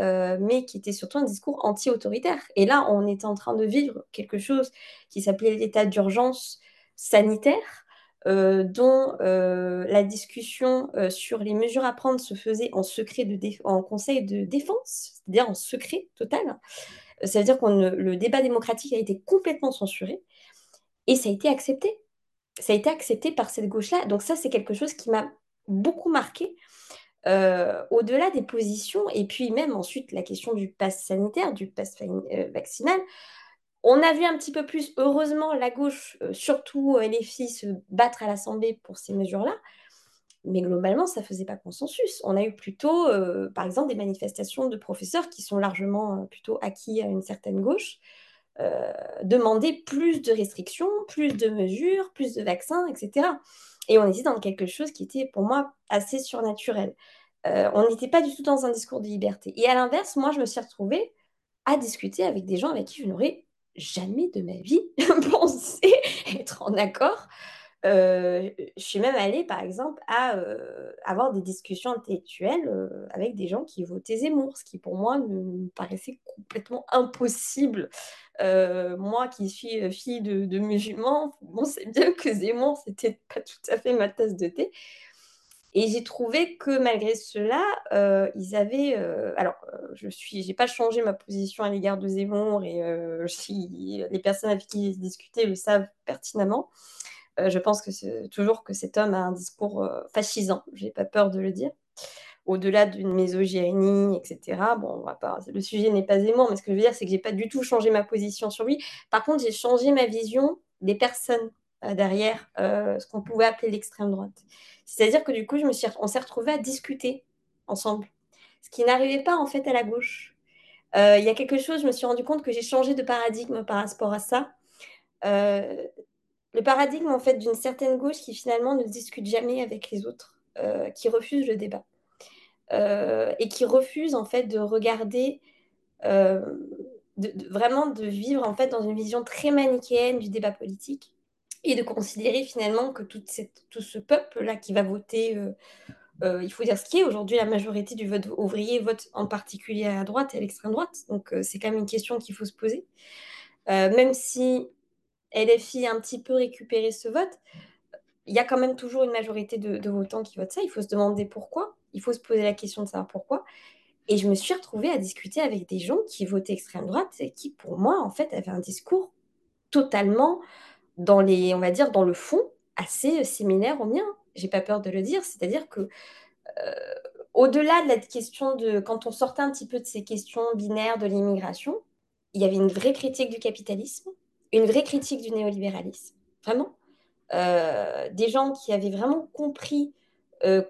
mais qui était surtout un discours anti-autoritaire. Et là, on était en train de vivre quelque chose qui s'appelait l'état d'urgence sanitaire, dont la discussion sur les mesures à prendre se faisait en secret en conseil de défense, c'est-à-dire en secret total. Ça veut dire que le débat démocratique a été complètement censuré et ça a été accepté. Ça a été accepté par cette gauche-là. Donc ça, c'est quelque chose qui m'a beaucoup marqué, au-delà des positions, et puis même ensuite la question du pass sanitaire, du pass vaccinal. On a vu un petit peu plus, heureusement, la gauche, surtout LFI, se battre à l'Assemblée pour ces mesures-là, mais globalement, ça ne faisait pas consensus. On a eu plutôt, par exemple, des manifestations de professeurs qui sont largement plutôt acquis à une certaine gauche, demander plus de restrictions, plus de mesures, plus de vaccins, etc. Et on était dans quelque chose qui était, pour moi, assez surnaturel. On n'était pas du tout dans un discours de liberté. Et à l'inverse, moi, je me suis retrouvée à discuter avec des gens avec qui je n'aurais jamais de ma vie pensé être en accord. Je suis même allée, par exemple, à avoir des discussions intellectuelles avec des gens qui votaient Zemmour, ce qui, pour moi, me paraissait complètement impossible. Moi, qui suis fille de musulmans, on sait bien que Zemmour, c'était pas tout à fait ma tasse de thé. Et j'ai trouvé que, malgré cela, ils avaient... j'ai pas changé ma position à l'égard de Zemmour, et les personnes avec qui j'ai discuté le savent pertinemment. Je pense toujours que cet homme a un discours fascisant, je n'ai pas peur de le dire, au-delà d'une misogynie, etc. Bon, le sujet n'est pas aimant, mais ce que je veux dire, c'est que je n'ai pas du tout changé ma position sur lui. Par contre, j'ai changé ma vision des personnes derrière ce qu'on pouvait appeler l'extrême droite. C'est-à-dire que du coup, on s'est retrouvés à discuter ensemble, ce qui n'arrivait pas en fait à la gauche. Il y a quelque chose, je me suis rendu compte que j'ai changé de paradigme par rapport à ça. Le paradigme, en fait, d'une certaine gauche qui, finalement, ne discute jamais avec les autres, qui refuse le débat et qui refuse, en fait, de regarder vraiment de vivre en fait dans une vision très manichéenne du débat politique et de considérer finalement que tout ce peuple-là qui va voter, il faut dire ce qui est aujourd'hui, la majorité du vote ouvrier vote en particulier à la droite et à l'extrême droite, donc c'est quand même une question qu'il faut se poser. Même si LFI a un petit peu récupéré ce vote, il y a quand même toujours une majorité de votants qui votent ça. Il faut se demander pourquoi, il faut se poser la question de savoir pourquoi. Et je me suis retrouvée à discuter avec des gens qui votaient extrême droite et qui, pour moi, en fait, avaient un discours totalement, on va dire, dans le fond, assez similaire au mien. J'ai pas peur de le dire. C'est-à-dire que, au-delà de la question de... Quand on sortait un petit peu de ces questions binaires de l'immigration, il y avait une vraie critique du capitalisme, une vraie critique du néolibéralisme. Vraiment. Des gens qui avaient vraiment compris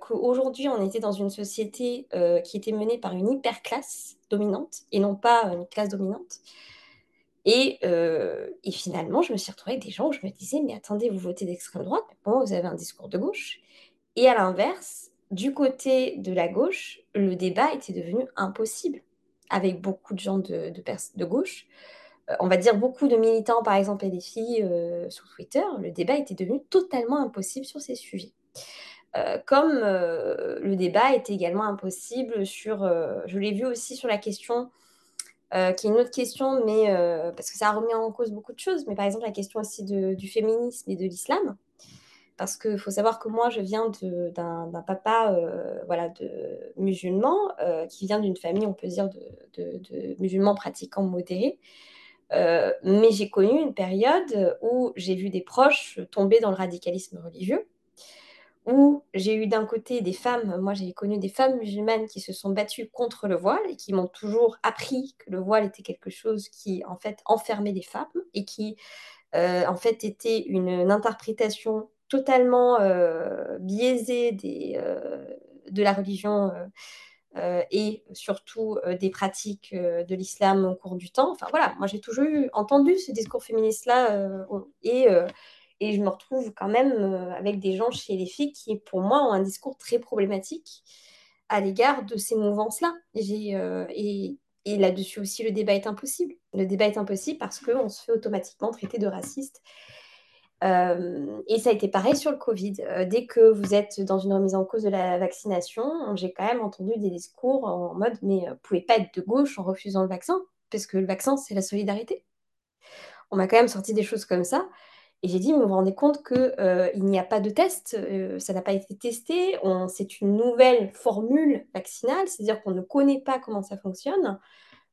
qu'aujourd'hui, on était dans une société qui était menée par une hyperclasse dominante et non pas une classe dominante. Et finalement, je me suis retrouvée avec des gens où je me disais « Mais attendez, vous votez d'extrême droite, mais pour moi, vous avez un discours de gauche. » Et à l'inverse, du côté de la gauche, le débat était devenu impossible avec beaucoup de gens de gauche. On va dire beaucoup de militants, par exemple, et des filles sur Twitter. Le débat était devenu totalement impossible sur ces sujets. Comme le débat était également impossible sur... je l'ai vu aussi sur la question, qui est une autre question, mais, parce que ça a remis en cause beaucoup de choses, mais par exemple la question aussi du féminisme et de l'islam, parce qu'il faut savoir que moi, je viens d'un papa de musulman, qui vient d'une famille, on peut dire, de musulmans pratiquants modérés, mais j'ai connu une période où j'ai vu des proches tomber dans le radicalisme religieux, où j'ai eu d'un côté des femmes, moi j'ai connu des femmes musulmanes qui se sont battues contre le voile et qui m'ont toujours appris que le voile était quelque chose qui en fait enfermait les femmes et qui en fait était une interprétation totalement biaisée de la religion et surtout des pratiques de l'islam au cours du temps. Enfin voilà, moi j'ai toujours entendu ce discours féministe-là et je me retrouve quand même avec des gens chez les filles qui, pour moi, ont un discours très problématique à l'égard de ces mouvances-là. Et là-dessus aussi, le débat est impossible. Le débat est impossible parce qu'on se fait automatiquement traiter de raciste. Et ça a été pareil sur le Covid. Dès que vous êtes dans une remise en cause de la vaccination, j'ai quand même entendu des discours en mode « mais vous ne pouvez pas être de gauche en refusant le vaccin, parce que le vaccin, c'est la solidarité ». On m'a quand même sorti des choses comme ça. Et j'ai dit, mais vous vous rendez compte qu'il n'y a pas de test, ça n'a pas été testé, c'est une nouvelle formule vaccinale, c'est-à-dire qu'on ne connaît pas comment ça fonctionne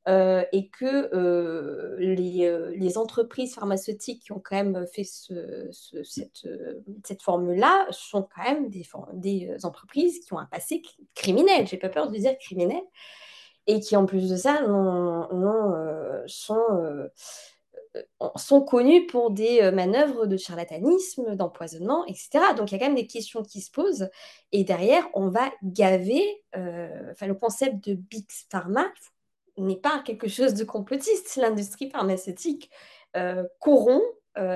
et que les entreprises pharmaceutiques qui ont quand même fait cette formule-là sont quand même des entreprises qui ont un passé criminel, j'ai pas peur de dire criminel, et qui en plus de ça sont connus pour des manœuvres de charlatanisme, d'empoisonnement, etc. Donc, il y a quand même des questions qui se posent. Et derrière, on va gaver... le concept de Big Pharma n'est pas quelque chose de complotiste. L'industrie pharmaceutique corrompt,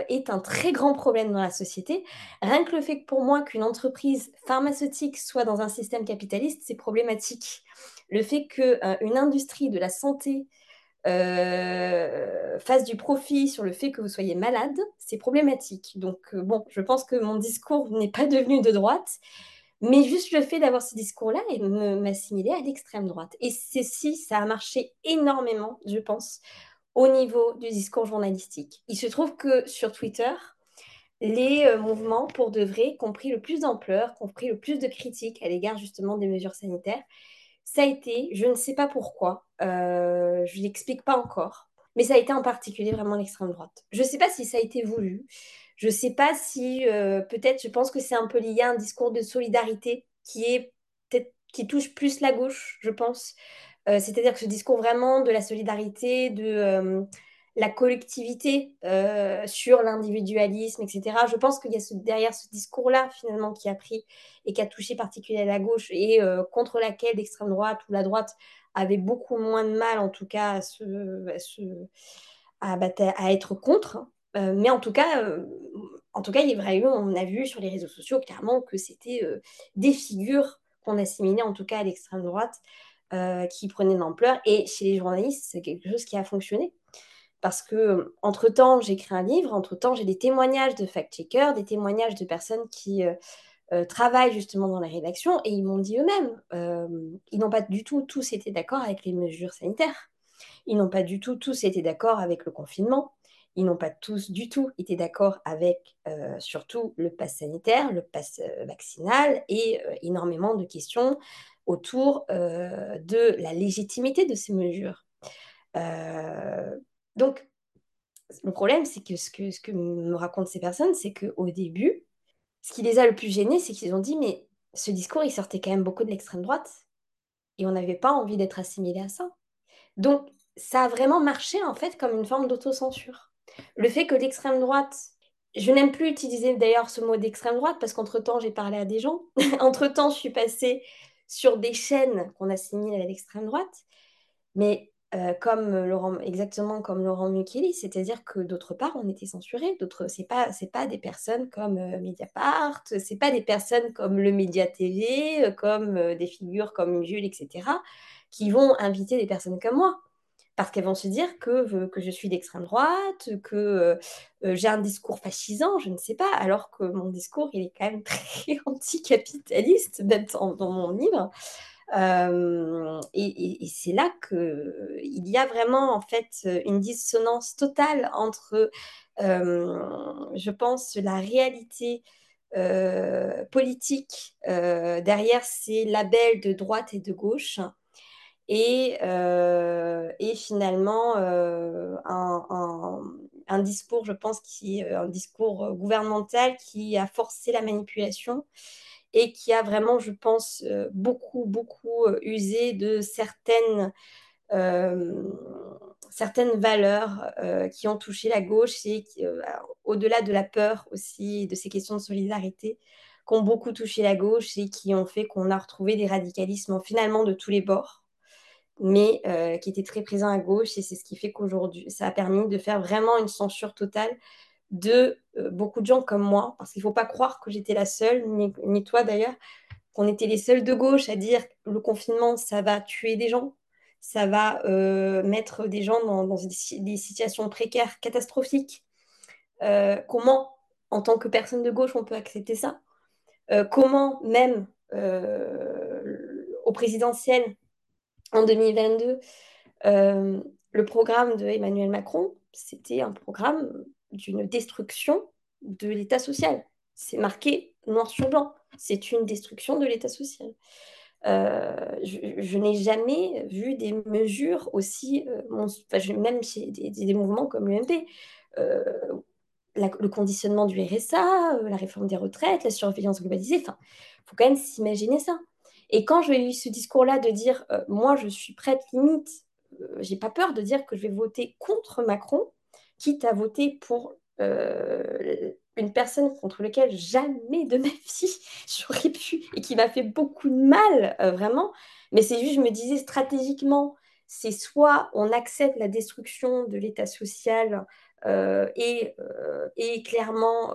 est un très grand problème dans la société. Rien que le fait que pour moi qu'une entreprise pharmaceutique soit dans un système capitaliste, c'est problématique. Le fait qu'une industrie de la santé fasse du profit sur le fait que vous soyez malade, c'est problématique. Donc bon, je pense que mon discours n'est pas devenu de droite, mais juste le fait d'avoir ce discours-là et m'assimiler à l'extrême droite. Et ceci, ça a marché énormément, je pense, au niveau du discours journalistique. Il se trouve que sur Twitter, les mouvements pour de vrai ont pris le plus d'ampleur, ont pris le plus de critiques à l'égard justement des mesures sanitaires. Ça a été, je ne sais pas pourquoi, je ne l'explique pas encore, mais ça a été en particulier vraiment l'extrême droite. Je ne sais pas si ça a été voulu, je ne sais pas si, peut-être, je pense que c'est un peu lié à un discours de solidarité qui touche plus la gauche, je pense. C'est-à-dire que ce discours vraiment de la solidarité, de la collectivité sur l'individualisme, etc. Je pense qu'il y a derrière ce discours-là, finalement, qui a pris et qui a touché particulièrement la gauche et contre laquelle l'extrême droite ou la droite avait beaucoup moins de mal, en tout cas, à être contre. Mais en tout cas, on a vu sur les réseaux sociaux, clairement, que c'était des figures qu'on assimilait, en tout cas, à l'extrême droite, qui prenaient de l'ampleur. Et chez les journalistes, c'est quelque chose qui a fonctionné. parce que entre-temps, j'ai écrit un livre, entre-temps, j'ai des témoignages de fact-checkers, des témoignages de personnes qui travaillent justement dans les rédactions, et ils m'ont dit eux-mêmes, ils n'ont pas du tout tous été d'accord avec les mesures sanitaires, ils n'ont pas du tout tous été d'accord avec le confinement, ils n'ont pas tous du tout été d'accord avec surtout le pass sanitaire, le pass vaccinal et énormément de questions autour de la légitimité de ces mesures. Donc, le problème, c'est que ce que me racontent ces personnes, c'est qu'au début, ce qui les a le plus gênés, c'est qu'ils ont dit « mais ce discours, il sortait quand même beaucoup de l'extrême droite et on n'avait pas envie d'être assimilé à ça ». Donc, ça a vraiment marché en fait comme une forme d'autocensure. Le fait que l'extrême droite, je n'aime plus utiliser d'ailleurs ce mot d'extrême droite parce qu'entre-temps, j'ai parlé à des gens, entre-temps, je suis passée sur des chaînes qu'on assimile à l'extrême droite, mais exactement comme Laurent Mucchielli, c'est-à-dire que d'autre part, on était censurés. C'est pas des personnes comme Mediapart, c'est pas des personnes comme Le Média TV, comme des figures comme Jules, etc., qui vont inviter des personnes comme moi, parce qu'elles vont se dire que je suis d'extrême droite, que j'ai un discours fascisant, je ne sais pas, alors que mon discours, il est quand même très anticapitaliste, même dans mon livre. Et c'est là qu'il y a vraiment en fait une dissonance totale entre, je pense, la réalité politique derrière ces labels de droite et de gauche et finalement un discours, je pense, qui est un discours gouvernemental qui a forcé la manipulation et qui a vraiment, je pense, beaucoup usé de certaines valeurs qui ont touché la gauche et au-delà de la peur aussi, de ces questions de solidarité, qui ont beaucoup touché la gauche et qui ont fait qu'on a retrouvé des radicalismes finalement de tous les bords, mais qui étaient très présents à gauche, et c'est ce qui fait qu'aujourd'hui, ça a permis de faire vraiment une censure totale de beaucoup de gens comme moi, parce qu'il ne faut pas croire que j'étais la seule, ni toi d'ailleurs, qu'on était les seuls de gauche à dire le confinement, ça va tuer des gens, ça va mettre des gens dans des situations précaires, catastrophiques. Comment, en tant que personne de gauche, on peut accepter ça ? Comment même au présidentiel en 2022, le programme de Emmanuel Macron, c'était un programme d'une destruction de l'État social. C'est marqué noir sur blanc. C'est une destruction de l'État social. Je n'ai jamais vu des mesures aussi... même chez des mouvements comme l'UMP. Le conditionnement du RSA, la réforme des retraites, la surveillance globalisée. Enfin, il faut quand même s'imaginer ça. Et quand j'ai eu ce discours-là de dire « moi, je suis prête, limite, j'ai pas peur de dire que je vais voter contre Macron », quitte à voter pour une personne contre laquelle jamais de ma vie j'aurais pu, et qui m'a fait beaucoup de mal, vraiment. Mais c'est juste, je me disais stratégiquement, c'est soit on accepte la destruction de l'État social et clairement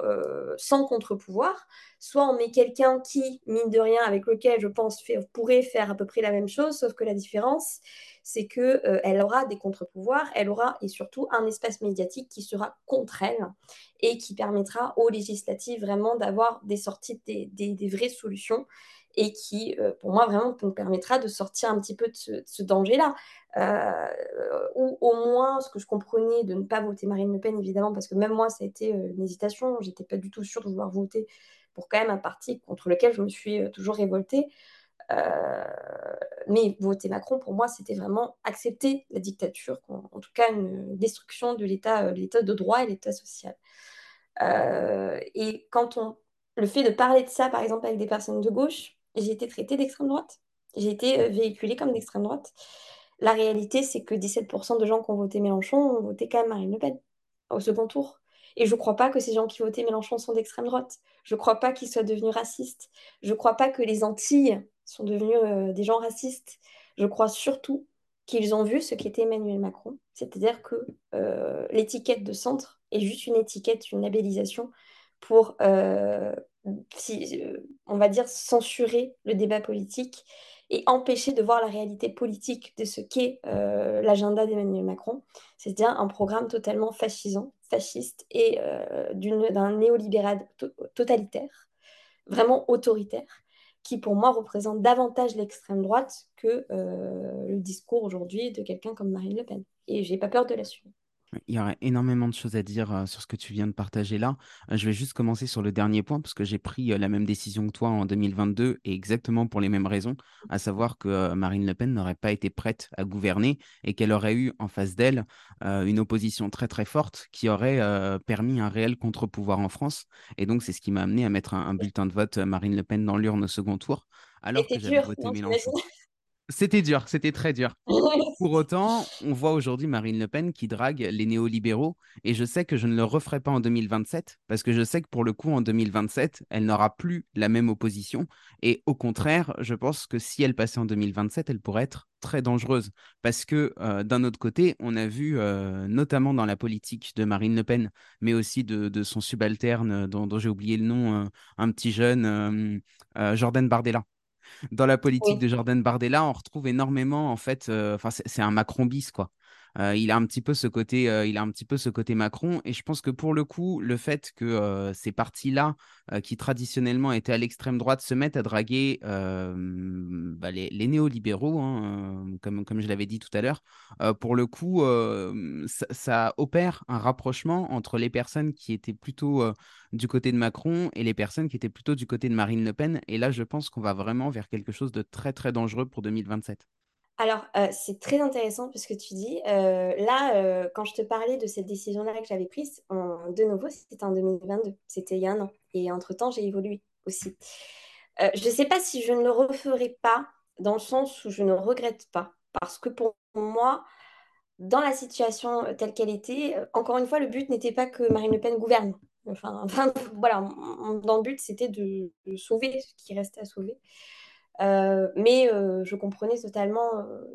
sans contre-pouvoir, soit on met quelqu'un qui, mine de rien, avec lequel je pense pourrait faire à peu près la même chose, sauf que la différence, c'est qu'elle aura des contre-pouvoirs, elle aura et surtout un espace médiatique qui sera contre elle et qui permettra aux législatives vraiment d'avoir des sorties, des vraies solutions, et qui, pour moi, vraiment nous permettra de sortir un petit peu de ce danger-là. Ou au moins, ce que je comprenais de ne pas voter Marine Le Pen, évidemment, parce que même moi, ça a été une hésitation, j'étais pas du tout sûre de vouloir voter pour quand même un parti contre lequel je me suis toujours révoltée. Mais voter Macron, pour moi, c'était vraiment accepter la dictature, en tout cas une destruction de l'État de droit et l'État social. Et quand le fait de parler de ça, par exemple, avec des personnes de gauche, j'ai été traitée d'extrême droite, j'ai été véhiculée comme d'extrême droite. La réalité, c'est que 17% de gens qui ont voté Mélenchon ont voté quand même Marine Le Pen au second tour. Et je ne crois pas que ces gens qui votaient Mélenchon sont d'extrême droite. Je ne crois pas qu'ils soient devenus racistes. Je ne crois pas que les Antilles sont devenus des gens racistes. Je crois surtout qu'ils ont vu ce qu'était Emmanuel Macron. C'est-à-dire que l'étiquette de centre est juste une étiquette, une labellisation pour, on va dire, censurer le débat politique et empêcher de voir la réalité politique de ce qu'est l'agenda d'Emmanuel Macron. C'est bien un programme totalement fasciste et d'un néolibéral totalitaire, vraiment autoritaire, qui pour moi représente davantage l'extrême droite que le discours aujourd'hui de quelqu'un comme Marine Le Pen. Et j'ai pas peur de l'assumer. Il y aurait énormément de choses à dire sur ce que tu viens de partager là. Je vais juste commencer sur le dernier point parce que j'ai pris la même décision que toi en 2022 et exactement pour les mêmes raisons, à savoir que Marine Le Pen n'aurait pas été prête à gouverner et qu'elle aurait eu en face d'elle une opposition très très forte qui aurait permis un réel contre-pouvoir en France. Et donc c'est ce qui m'a amené à mettre un bulletin de vote Marine Le Pen dans l'urne au second tour alors que j'avais voté Mélenchon. C'était dur, c'était très dur. Pour autant, on voit aujourd'hui Marine Le Pen qui drague les néolibéraux et je sais que je ne le referai pas en 2027 parce que je sais que pour le coup, en 2027, elle n'aura plus la même opposition et au contraire, je pense que si elle passait en 2027, elle pourrait être très dangereuse parce que d'un autre côté, on a vu notamment dans la politique de Marine Le Pen mais aussi de son subalterne dont j'ai oublié le nom, un petit jeune, Jordan Bardella. Dans la politique de Jordan Bardella, on retrouve énormément, en fait, c'est un Macron bis, quoi. Il a un petit peu ce côté Macron et je pense que pour le coup, le fait que ces partis-là qui traditionnellement étaient à l'extrême droite se mettent à draguer les néolibéraux, hein, comme je l'avais dit tout à l'heure, pour le coup, ça opère un rapprochement entre les personnes qui étaient plutôt du côté de Macron et les personnes qui étaient plutôt du côté de Marine Le Pen. Et là, je pense qu'on va vraiment vers quelque chose de très, très dangereux pour 2027. Alors, c'est très intéressant ce que tu dis. Quand je te parlais de cette décision-là que j'avais prise, de nouveau, c'était en 2022. C'était il y a un an. Et entre-temps, j'ai évolué aussi. Je ne sais pas si je ne le referai pas dans le sens où je ne regrette pas. Parce que pour moi, dans la situation telle qu'elle était, encore une fois, le but n'était pas que Marine Le Pen gouverne. Dans le but, c'était de sauver ce qui restait à sauver. Je comprenais totalement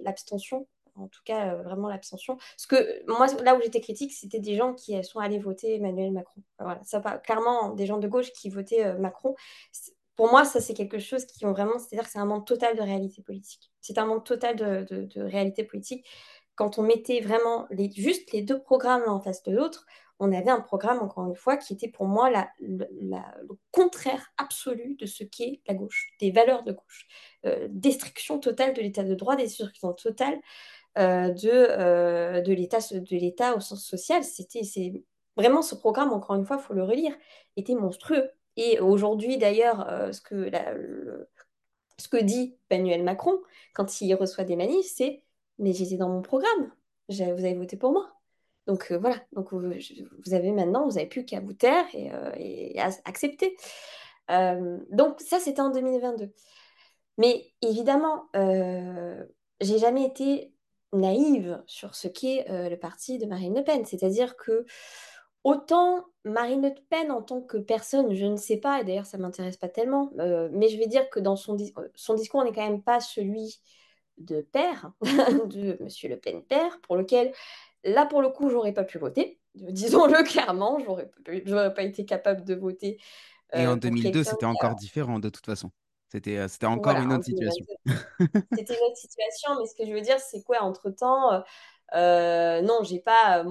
l'abstention, en tout cas vraiment l'abstention. Parce que moi, là où j'étais critique, c'était des gens qui sont allés voter Emmanuel Macron. Voilà, ça clairement des gens de gauche qui votaient Macron. Pour moi, ça c'est quelque chose qui ont vraiment, c'est-à-dire que c'est un manque total de réalité politique. C'est un manque total de réalité politique. Quand on mettait vraiment juste les deux programmes en face de l'autre, on avait un programme, encore une fois, qui était pour moi le contraire absolu de ce qu'est la gauche, des valeurs de gauche. Destruction totale de l'état de droit, destruction totale de l'état au sens social. Vraiment, ce programme, encore une fois, il faut le relire, était monstrueux. Et aujourd'hui, d'ailleurs, ce que dit Emmanuel Macron quand il reçoit des manifs, c'est « Mais j'étais dans mon programme, vous avez voté pour moi ». Donc voilà, donc, vous n'avez plus qu'à vous taire et à accepter. Donc ça, c'était en 2022. Mais évidemment, je n'ai jamais été naïve sur ce qu'est le parti de Marine Le Pen. C'est-à-dire que autant Marine Le Pen en tant que personne, je ne sais pas, et d'ailleurs ça ne m'intéresse pas tellement, mais je vais dire que dans son discours, on n'est quand même pas celui de père, de Monsieur Le Pen père, pour lequel... Là, pour le coup, j'aurais pas pu voter. Disons-le clairement, j'aurais pas été capable de voter. Et en 2002, c'était encore différent de toute façon. C'était encore une autre situation. C'était une autre situation, mais ce que je veux dire, c'est quoi, entre-temps, non, j'ai pas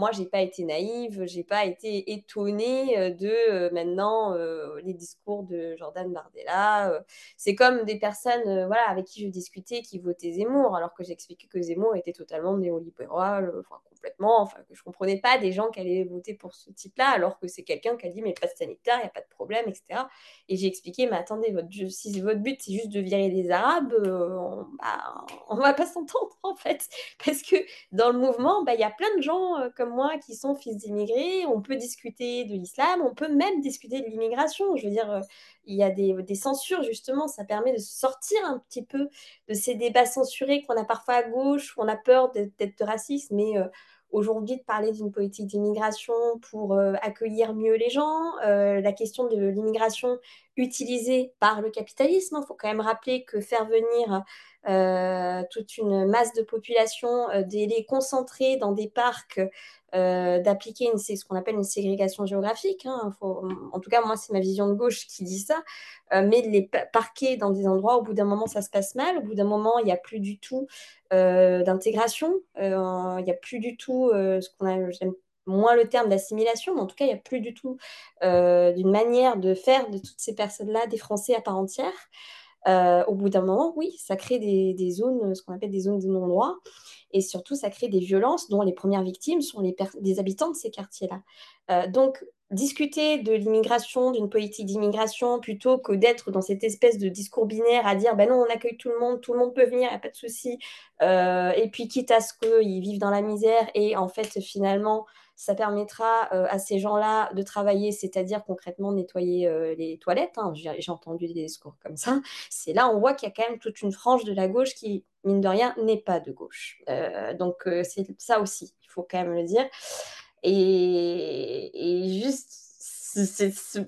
été naïve, j'ai pas été étonnée de maintenant les discours de Jordan Bardella. C'est comme des personnes avec qui je discutais qui votaient Zemmour, alors que j'expliquais que Zemmour était totalement néolibéral, complètement, que je comprenais pas des gens qui allaient voter pour ce type-là, alors que c'est quelqu'un qui a dit mais pas de sanitaire, il n'y a pas de problème, etc. Et j'ai expliqué mais attendez, si votre but c'est juste de virer les Arabes, on va pas s'entendre en fait, parce que dans le mouvement, il y a plein de gens comme moi qui sont fils d'immigrés, on peut discuter de l'islam, on peut même discuter de l'immigration, je veux dire, il y a des censures justement, ça permet de sortir un petit peu de ces débats censurés qu'on a parfois à gauche, où on a peur d'être raciste, mais aujourd'hui de parler d'une politique d'immigration pour accueillir mieux les gens, la question de l'immigration utilisé par le capitalisme. Il faut quand même rappeler que faire venir toute une masse de population, les concentrer dans des parcs, d'appliquer ce qu'on appelle une ségrégation géographique, hein, en tout cas moi c'est ma vision de gauche qui dit ça, mais de les parquer dans des endroits, au bout d'un moment ça se passe mal, au bout d'un moment il n'y a plus du tout d'intégration, il n'y a plus du tout ce qu'on a, j'aime moins le terme d'assimilation, mais en tout cas il n'y a plus du tout d'une manière de faire de toutes ces personnes-là des Français à part entière. Au bout d'un moment, oui, ça crée des zones, ce qu'on appelle des zones de non-droit, et surtout ça crée des violences dont les premières victimes sont les habitants de ces quartiers-là. Donc, discuter de l'immigration, d'une politique d'immigration, plutôt que d'être dans cette espèce de discours binaire à dire « ben non, on accueille tout le monde peut venir, il n'y a pas de souci », et puis quitte à ce qu'ils vivent dans la misère, et en fait, finalement, ça permettra à ces gens-là de travailler, c'est-à-dire concrètement nettoyer les toilettes. Hein. J'ai entendu des discours comme ça. C'est là, on voit qu'il y a quand même toute une frange de la gauche qui, mine de rien, n'est pas de gauche. Donc, c'est ça aussi, il faut quand même le dire. Et juste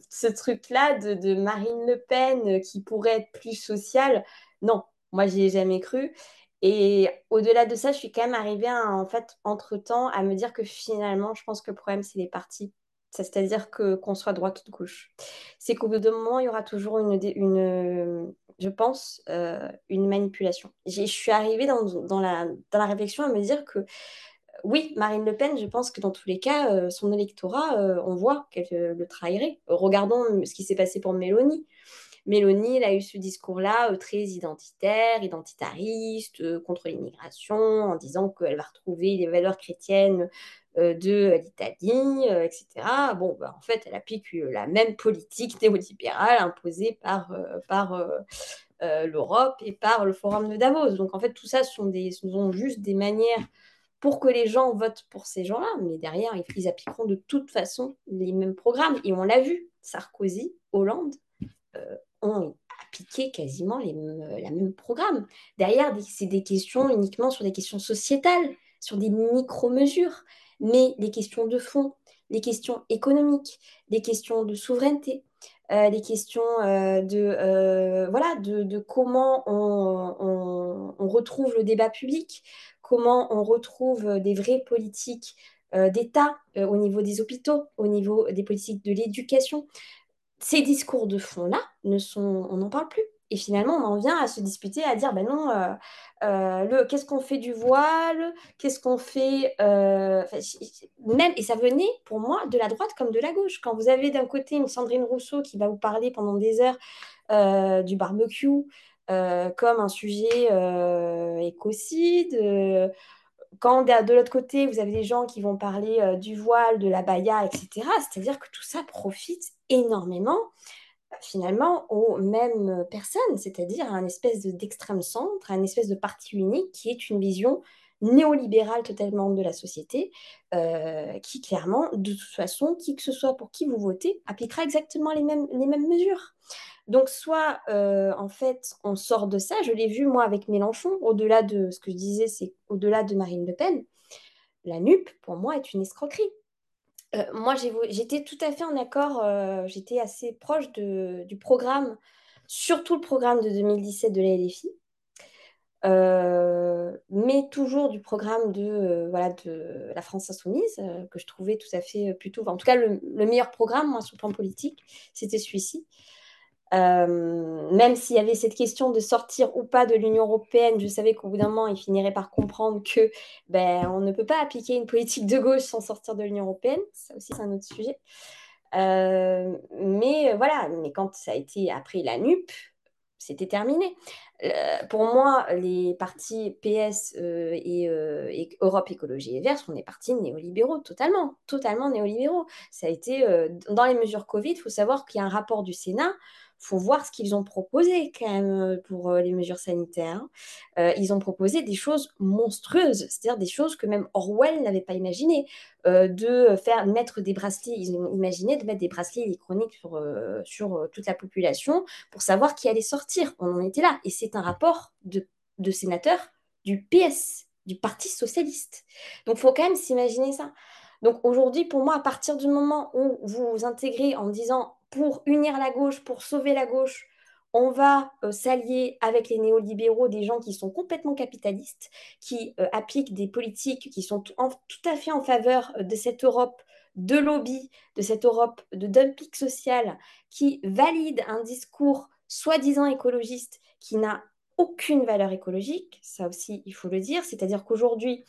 ce truc-là de Marine Le Pen qui pourrait être plus sociale, non, moi, j'y ai jamais cru. Et au-delà de ça, je suis quand même arrivée en fait, entre-temps, à me dire que finalement, je pense que le problème, c'est les partis. C'est-à-dire qu'on soit droite ou de gauche. C'est qu'au bout d'un moment, il y aura toujours je pense, une manipulation. Je suis arrivée dans la réflexion à me dire que, oui, Marine Le Pen, je pense que dans tous les cas, son électorat, on voit qu'elle le trahirait. Regardons ce qui s'est passé pour Mélanie. Mélanie, elle a eu ce discours-là très identitaire, identitariste, contre l'immigration, en disant qu'elle va retrouver les valeurs chrétiennes de l'Italie, etc. Bon, bah, en fait, elle applique la même politique néolibérale imposée par l'Europe et par le Forum de Davos. Donc, en fait, tout ça sont juste des manières pour que les gens votent pour ces gens-là. Mais derrière, ils appliqueront de toute façon les mêmes programmes. Et on l'a vu, Sarkozy, Hollande, ont appliqué quasiment la même programme. Derrière, c'est des questions uniquement sur des questions sociétales, sur des micro-mesures, mais des questions de fond, des questions économiques, des questions de souveraineté, des questions de comment on retrouve le débat public, comment on retrouve des vraies politiques d'État au niveau des hôpitaux, au niveau des politiques de l'éducation. Ces discours de fond-là, on n'en parle plus. Et finalement, on en vient à se disputer, à dire, ben non, qu'est-ce qu'on fait du voile ? Qu'est-ce qu'on fait même, et ça venait, pour moi, de la droite comme de la gauche. Quand vous avez d'un côté une Sandrine Rousseau qui va vous parler pendant des heures du barbecue comme un sujet écocide, quand de l'autre côté, vous avez des gens qui vont parler du voile, de la baya, etc. C'est-à-dire que tout ça profite énormément, finalement, aux mêmes personnes, c'est-à-dire à un espèce d'extrême centre, à un espèce de parti unique qui est une vision néolibérale totalement de la société, qui clairement, de toute façon, qui que ce soit pour qui vous votez, appliquera exactement les mêmes mesures. Donc soit, en fait, on sort de ça, je l'ai vu moi avec Mélenchon, au-delà de ce que je disais, c'est au-delà de Marine Le Pen, la NUP, pour moi, est une escroquerie. Moi, j'étais tout à fait en accord, j'étais assez proche du programme, surtout le programme de 2017 de la LFI, mais toujours du programme de la France Insoumise, que je trouvais tout à fait plutôt... En tout cas, le meilleur programme, moi, sur le plan politique, c'était celui-ci. Même s'il y avait cette question de sortir ou pas de l'Union européenne, je savais qu'au bout d'un moment, ils finiraient par comprendre que on ne peut pas appliquer une politique de gauche sans sortir de l'Union européenne. Ça aussi, c'est un autre sujet. Mais quand ça a été après la NUP, c'était terminé. Pour moi, les partis PS et Europe Écologie et Verts sont des partis néolibéraux, totalement néolibéraux. Ça a été dans les mesures Covid, il faut savoir qu'il y a un rapport du Sénat, il faut voir ce qu'ils ont proposé quand même pour les mesures sanitaires. Ils ont proposé des choses monstrueuses, c'est-à-dire des choses que même Orwell n'avait pas imaginées, ils ont imaginé de mettre des bracelets électroniques sur toute la population pour savoir qui allait sortir. On en était là. Et c'est un rapport de sénateurs du PS, du Parti Socialiste. Donc, il faut quand même s'imaginer ça. Donc, aujourd'hui, pour moi, à partir du moment où vous vous intégrez en disant pour unir la gauche, pour sauver la gauche, on va s'allier avec les néolibéraux, des gens qui sont complètement capitalistes, qui appliquent des politiques qui sont tout à fait en faveur de cette Europe de lobby, de cette Europe de dumping social, qui valide un discours soi-disant écologiste qui n'a aucune valeur écologique, ça aussi il faut le dire, c'est-à-dire qu'aujourd'hui,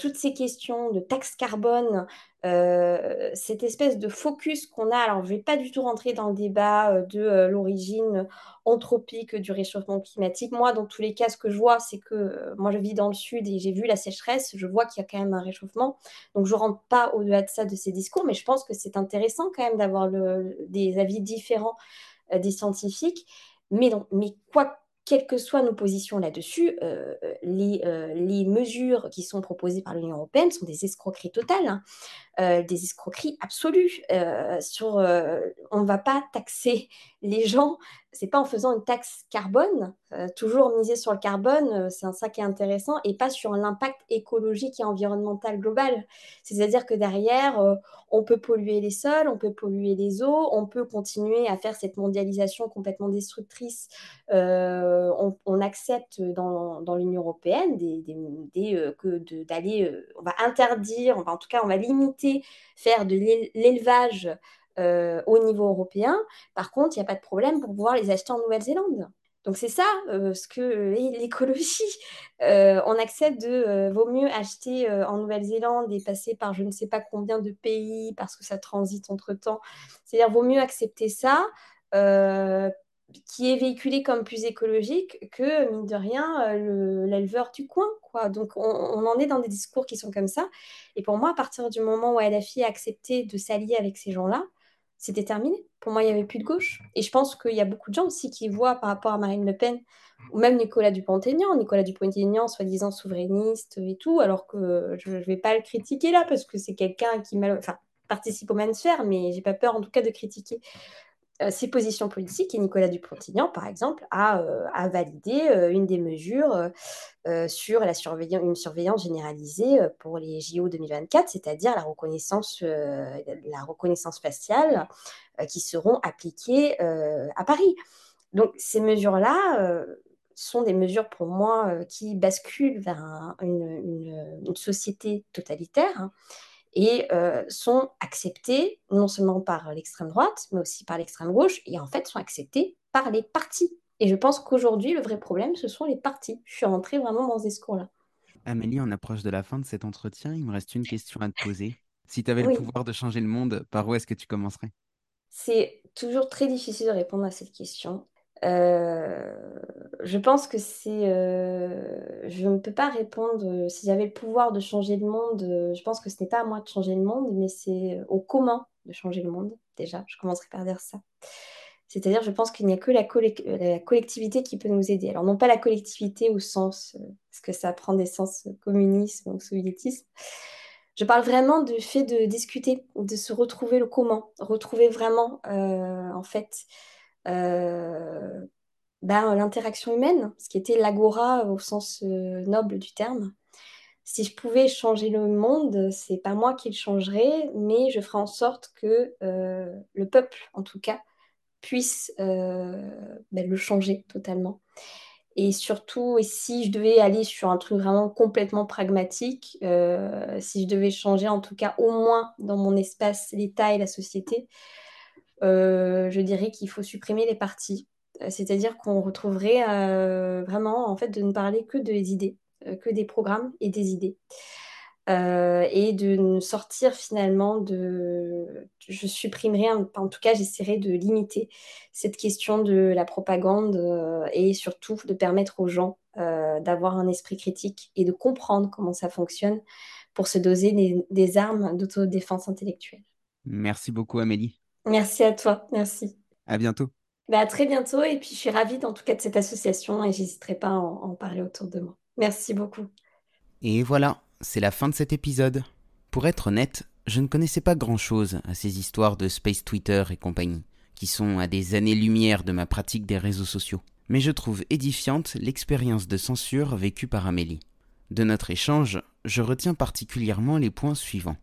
toutes ces questions de taxe carbone, cette espèce de focus qu'on a, alors je ne vais pas du tout rentrer dans le débat de l'origine anthropique du réchauffement climatique, moi dans tous les cas ce que je vois c'est que, moi je vis dans le sud et j'ai vu la sécheresse, je vois qu'il y a quand même un réchauffement, donc je ne rentre pas au-delà de ça, de ces discours, mais je pense que c'est intéressant quand même d'avoir des avis différents des scientifiques, mais quoi quelles que soient nos positions là-dessus, les mesures qui sont proposées par l'Union européenne sont des escroqueries totales, hein, des escroqueries absolues. On ne va pas taxer les gens, ce n'est pas en faisant une taxe carbone, toujours miser sur le carbone, c'est ça qui est intéressant, et pas sur l'impact écologique et environnemental global. C'est-à-dire que derrière, on peut polluer les sols, on peut polluer les eaux, on peut continuer à faire cette mondialisation complètement destructrice. On accepte dans l'Union européenne on va interdire, on va, en tout cas on va limiter, faire de l'élevage au niveau européen. Par contre, il n'y a pas de problème pour pouvoir les acheter en Nouvelle-Zélande. Donc c'est ça, ce que l'écologie, on accepte vaut mieux acheter en Nouvelle-Zélande et passer par je ne sais pas combien de pays parce que ça transite entre-temps. C'est-à-dire vaut mieux accepter ça qui est véhiculé comme plus écologique que, mine de rien, l'éleveur du coin, quoi. Donc, on en est dans des discours qui sont comme ça. Et pour moi, à partir du moment où Adafi a accepté de s'allier avec ces gens-là, c'était terminé. Pour moi, il n'y avait plus de gauche. Et je pense qu'il y a beaucoup de gens aussi qui voient par rapport à Marine Le Pen ou même Nicolas Dupont-Aignan, soi-disant souverainiste et tout, alors que je ne vais pas le critiquer là parce que c'est quelqu'un qui participe aux mêmes sphères, mais je n'ai pas peur en tout cas de critiquer ses positions politiques. Et Nicolas Dupont-Aignan, par exemple, a validé une des mesures sur une surveillance généralisée pour les JO 2024, c'est-à-dire la reconnaissance faciale qui seront appliquées à Paris. Donc ces mesures-là sont des mesures pour moi qui basculent vers une société totalitaire, hein, et sont acceptés non seulement par l'extrême droite, mais aussi par l'extrême gauche, et en fait sont acceptés par les partis. Et je pense qu'aujourd'hui, le vrai problème, ce sont les partis. Je suis rentrée vraiment dans ce discours-là. Amélie, on approche de la fin de cet entretien. Il me reste une question à te poser. Si tu avais le pouvoir de changer le monde, par où est-ce que tu commencerais? C'est toujours très difficile de répondre à cette question. Je pense que je ne peux pas répondre. Si j'avais le pouvoir de changer le monde, je pense que ce n'est pas à moi de changer le monde, mais c'est au commun de changer le monde. Déjà, je commencerai par dire ça. C'est-à-dire, je pense qu'il n'y a que la collectivité qui peut nous aider. Alors, non pas la collectivité au sens, parce que ça prend des sens communisme ou soviétisme. Je parle vraiment du fait de discuter, de se retrouver le commun, retrouver vraiment, en fait, l'interaction humaine, ce qui était l'agora au sens noble du terme. Si je pouvais changer le monde, c'est pas moi qui le changerais, mais je ferais en sorte que le peuple, en tout cas, puisse le changer totalement. Et surtout, et si je devais aller sur un truc vraiment complètement pragmatique, si je devais changer, en tout cas, au moins dans mon espace, l'État et la société, je dirais qu'il faut supprimer les partis, c'est-à-dire qu'on retrouverait vraiment en fait de ne parler que des idées, que des programmes et des idées, et de ne sortir finalement de... Je supprimerai, en tout cas j'essaierai de limiter cette question de la propagande et surtout de permettre aux gens d'avoir un esprit critique et de comprendre comment ça fonctionne pour se doser des armes d'autodéfense intellectuelle. Merci beaucoup Amélie. Merci à toi, merci. À bientôt. À très bientôt, et puis je suis ravie en tout cas de cette association et j'hésiterai pas à en parler autour de moi. Merci beaucoup. Et voilà, c'est la fin de cet épisode. Pour être honnête, je ne connaissais pas grand-chose à ces histoires de Space Twitter et compagnie, qui sont à des années-lumière de ma pratique des réseaux sociaux. Mais je trouve édifiante l'expérience de censure vécue par Amélie. De notre échange, je retiens particulièrement les points suivants.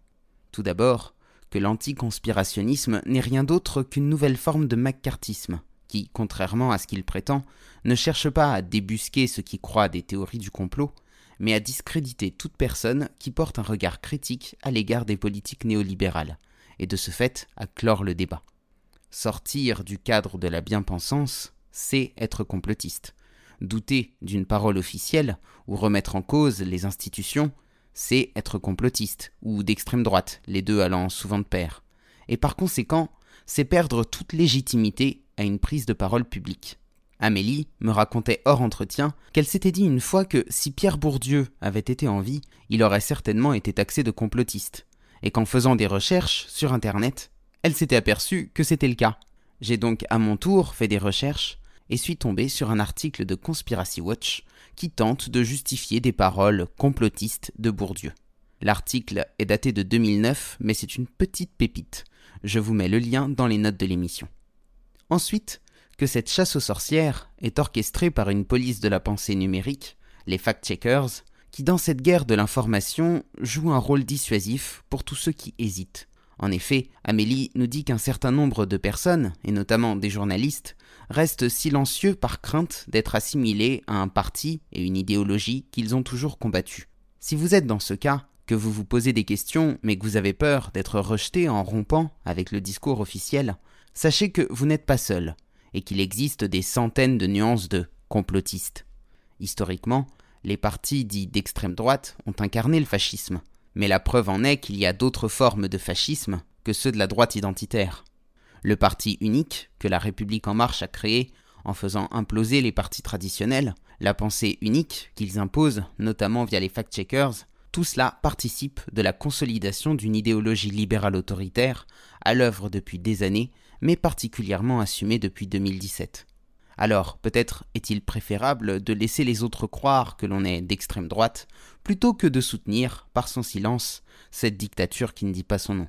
Tout d'abord, que l'anticonspirationnisme n'est rien d'autre qu'une nouvelle forme de maccartisme, qui, contrairement à ce qu'il prétend, ne cherche pas à débusquer ceux qui croient à des théories du complot, mais à discréditer toute personne qui porte un regard critique à l'égard des politiques néolibérales, et de ce fait à clore le débat. Sortir du cadre de la bien-pensance, c'est être complotiste. Douter d'une parole officielle ou remettre en cause les institutions, c'est être complotiste ou d'extrême droite, les deux allant souvent de pair. Et par conséquent, c'est perdre toute légitimité à une prise de parole publique. Amélie me racontait hors entretien qu'elle s'était dit une fois que si Pierre Bourdieu avait été en vie, il aurait certainement été taxé de complotiste, et qu'en faisant des recherches sur internet, elle s'était aperçue que c'était le cas. J'ai donc à mon tour fait des recherches et suis tombé sur un article de Conspiracy Watch qui tente de justifier des paroles complotistes de Bourdieu. L'article est daté de 2009, mais c'est une petite pépite. Je vous mets le lien dans les notes de l'émission. Ensuite, que cette chasse aux sorcières est orchestrée par une police de la pensée numérique, les fact-checkers, qui dans cette guerre de l'information jouent un rôle dissuasif pour tous ceux qui hésitent. En effet, Amélie nous dit qu'un certain nombre de personnes, et notamment des journalistes, restent silencieux par crainte d'être assimilés à un parti et une idéologie qu'ils ont toujours combattu. Si vous êtes dans ce cas, que vous vous posez des questions mais que vous avez peur d'être rejeté en rompant avec le discours officiel, sachez que vous n'êtes pas seul, et qu'il existe des centaines de nuances de complotistes. Historiquement, les partis dits d'extrême droite ont incarné le fascisme. Mais la preuve en est qu'il y a d'autres formes de fascisme que ceux de la droite identitaire. Le parti unique que la République En Marche a créé en faisant imploser les partis traditionnels, la pensée unique qu'ils imposent, notamment via les fact-checkers, tout cela participe de la consolidation d'une idéologie libérale autoritaire à l'œuvre depuis des années, mais particulièrement assumée depuis 2017. Alors, peut-être est-il préférable de laisser les autres croire que l'on est d'extrême droite, plutôt que de soutenir, par son silence, cette dictature qui ne dit pas son nom.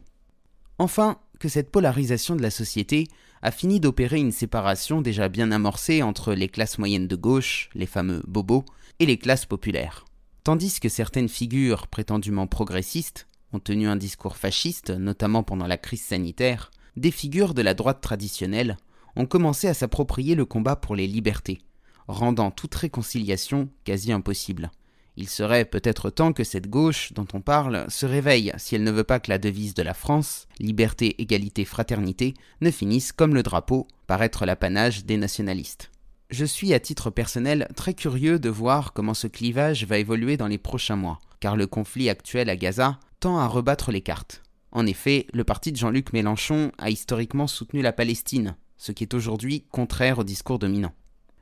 Enfin, que cette polarisation de la société a fini d'opérer une séparation déjà bien amorcée entre les classes moyennes de gauche, les fameux bobos, et les classes populaires. Tandis que certaines figures prétendument progressistes ont tenu un discours fasciste, notamment pendant la crise sanitaire, des figures de la droite traditionnelle ont commencé à s'approprier le combat pour les libertés, rendant toute réconciliation quasi impossible. Il serait peut-être temps que cette gauche dont on parle se réveille si elle ne veut pas que la devise de la France, liberté, égalité, fraternité, ne finisse comme le drapeau, par être l'apanage des nationalistes. Je suis à titre personnel très curieux de voir comment ce clivage va évoluer dans les prochains mois, car le conflit actuel à Gaza tend à rebattre les cartes. En effet, le parti de Jean-Luc Mélenchon a historiquement soutenu la Palestine, ce qui est aujourd'hui contraire au discours dominant.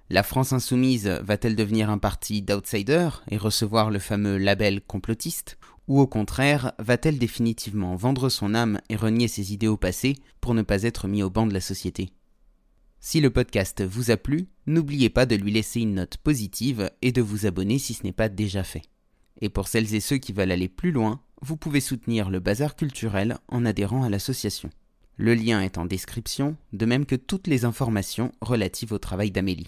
La France insoumise va-t-elle devenir un parti d'outsiders et recevoir le fameux label complotiste, ou au contraire, va-t-elle définitivement vendre son âme et renier ses idéaux passés pour ne pas être mis au banc de la société ? Si le podcast vous a plu, n'oubliez pas de lui laisser une note positive et de vous abonner si ce n'est pas déjà fait. Et pour celles et ceux qui veulent aller plus loin, vous pouvez soutenir le Bazar Culturel en adhérant à l'association. Le lien est en description, de même que toutes les informations relatives au travail d'Amélie.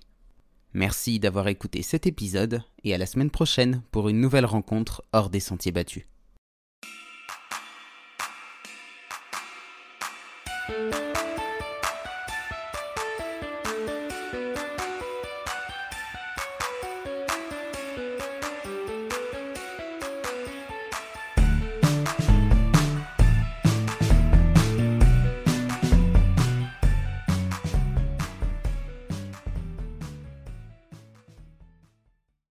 Merci d'avoir écouté cet épisode et à la semaine prochaine pour une nouvelle rencontre hors des sentiers battus.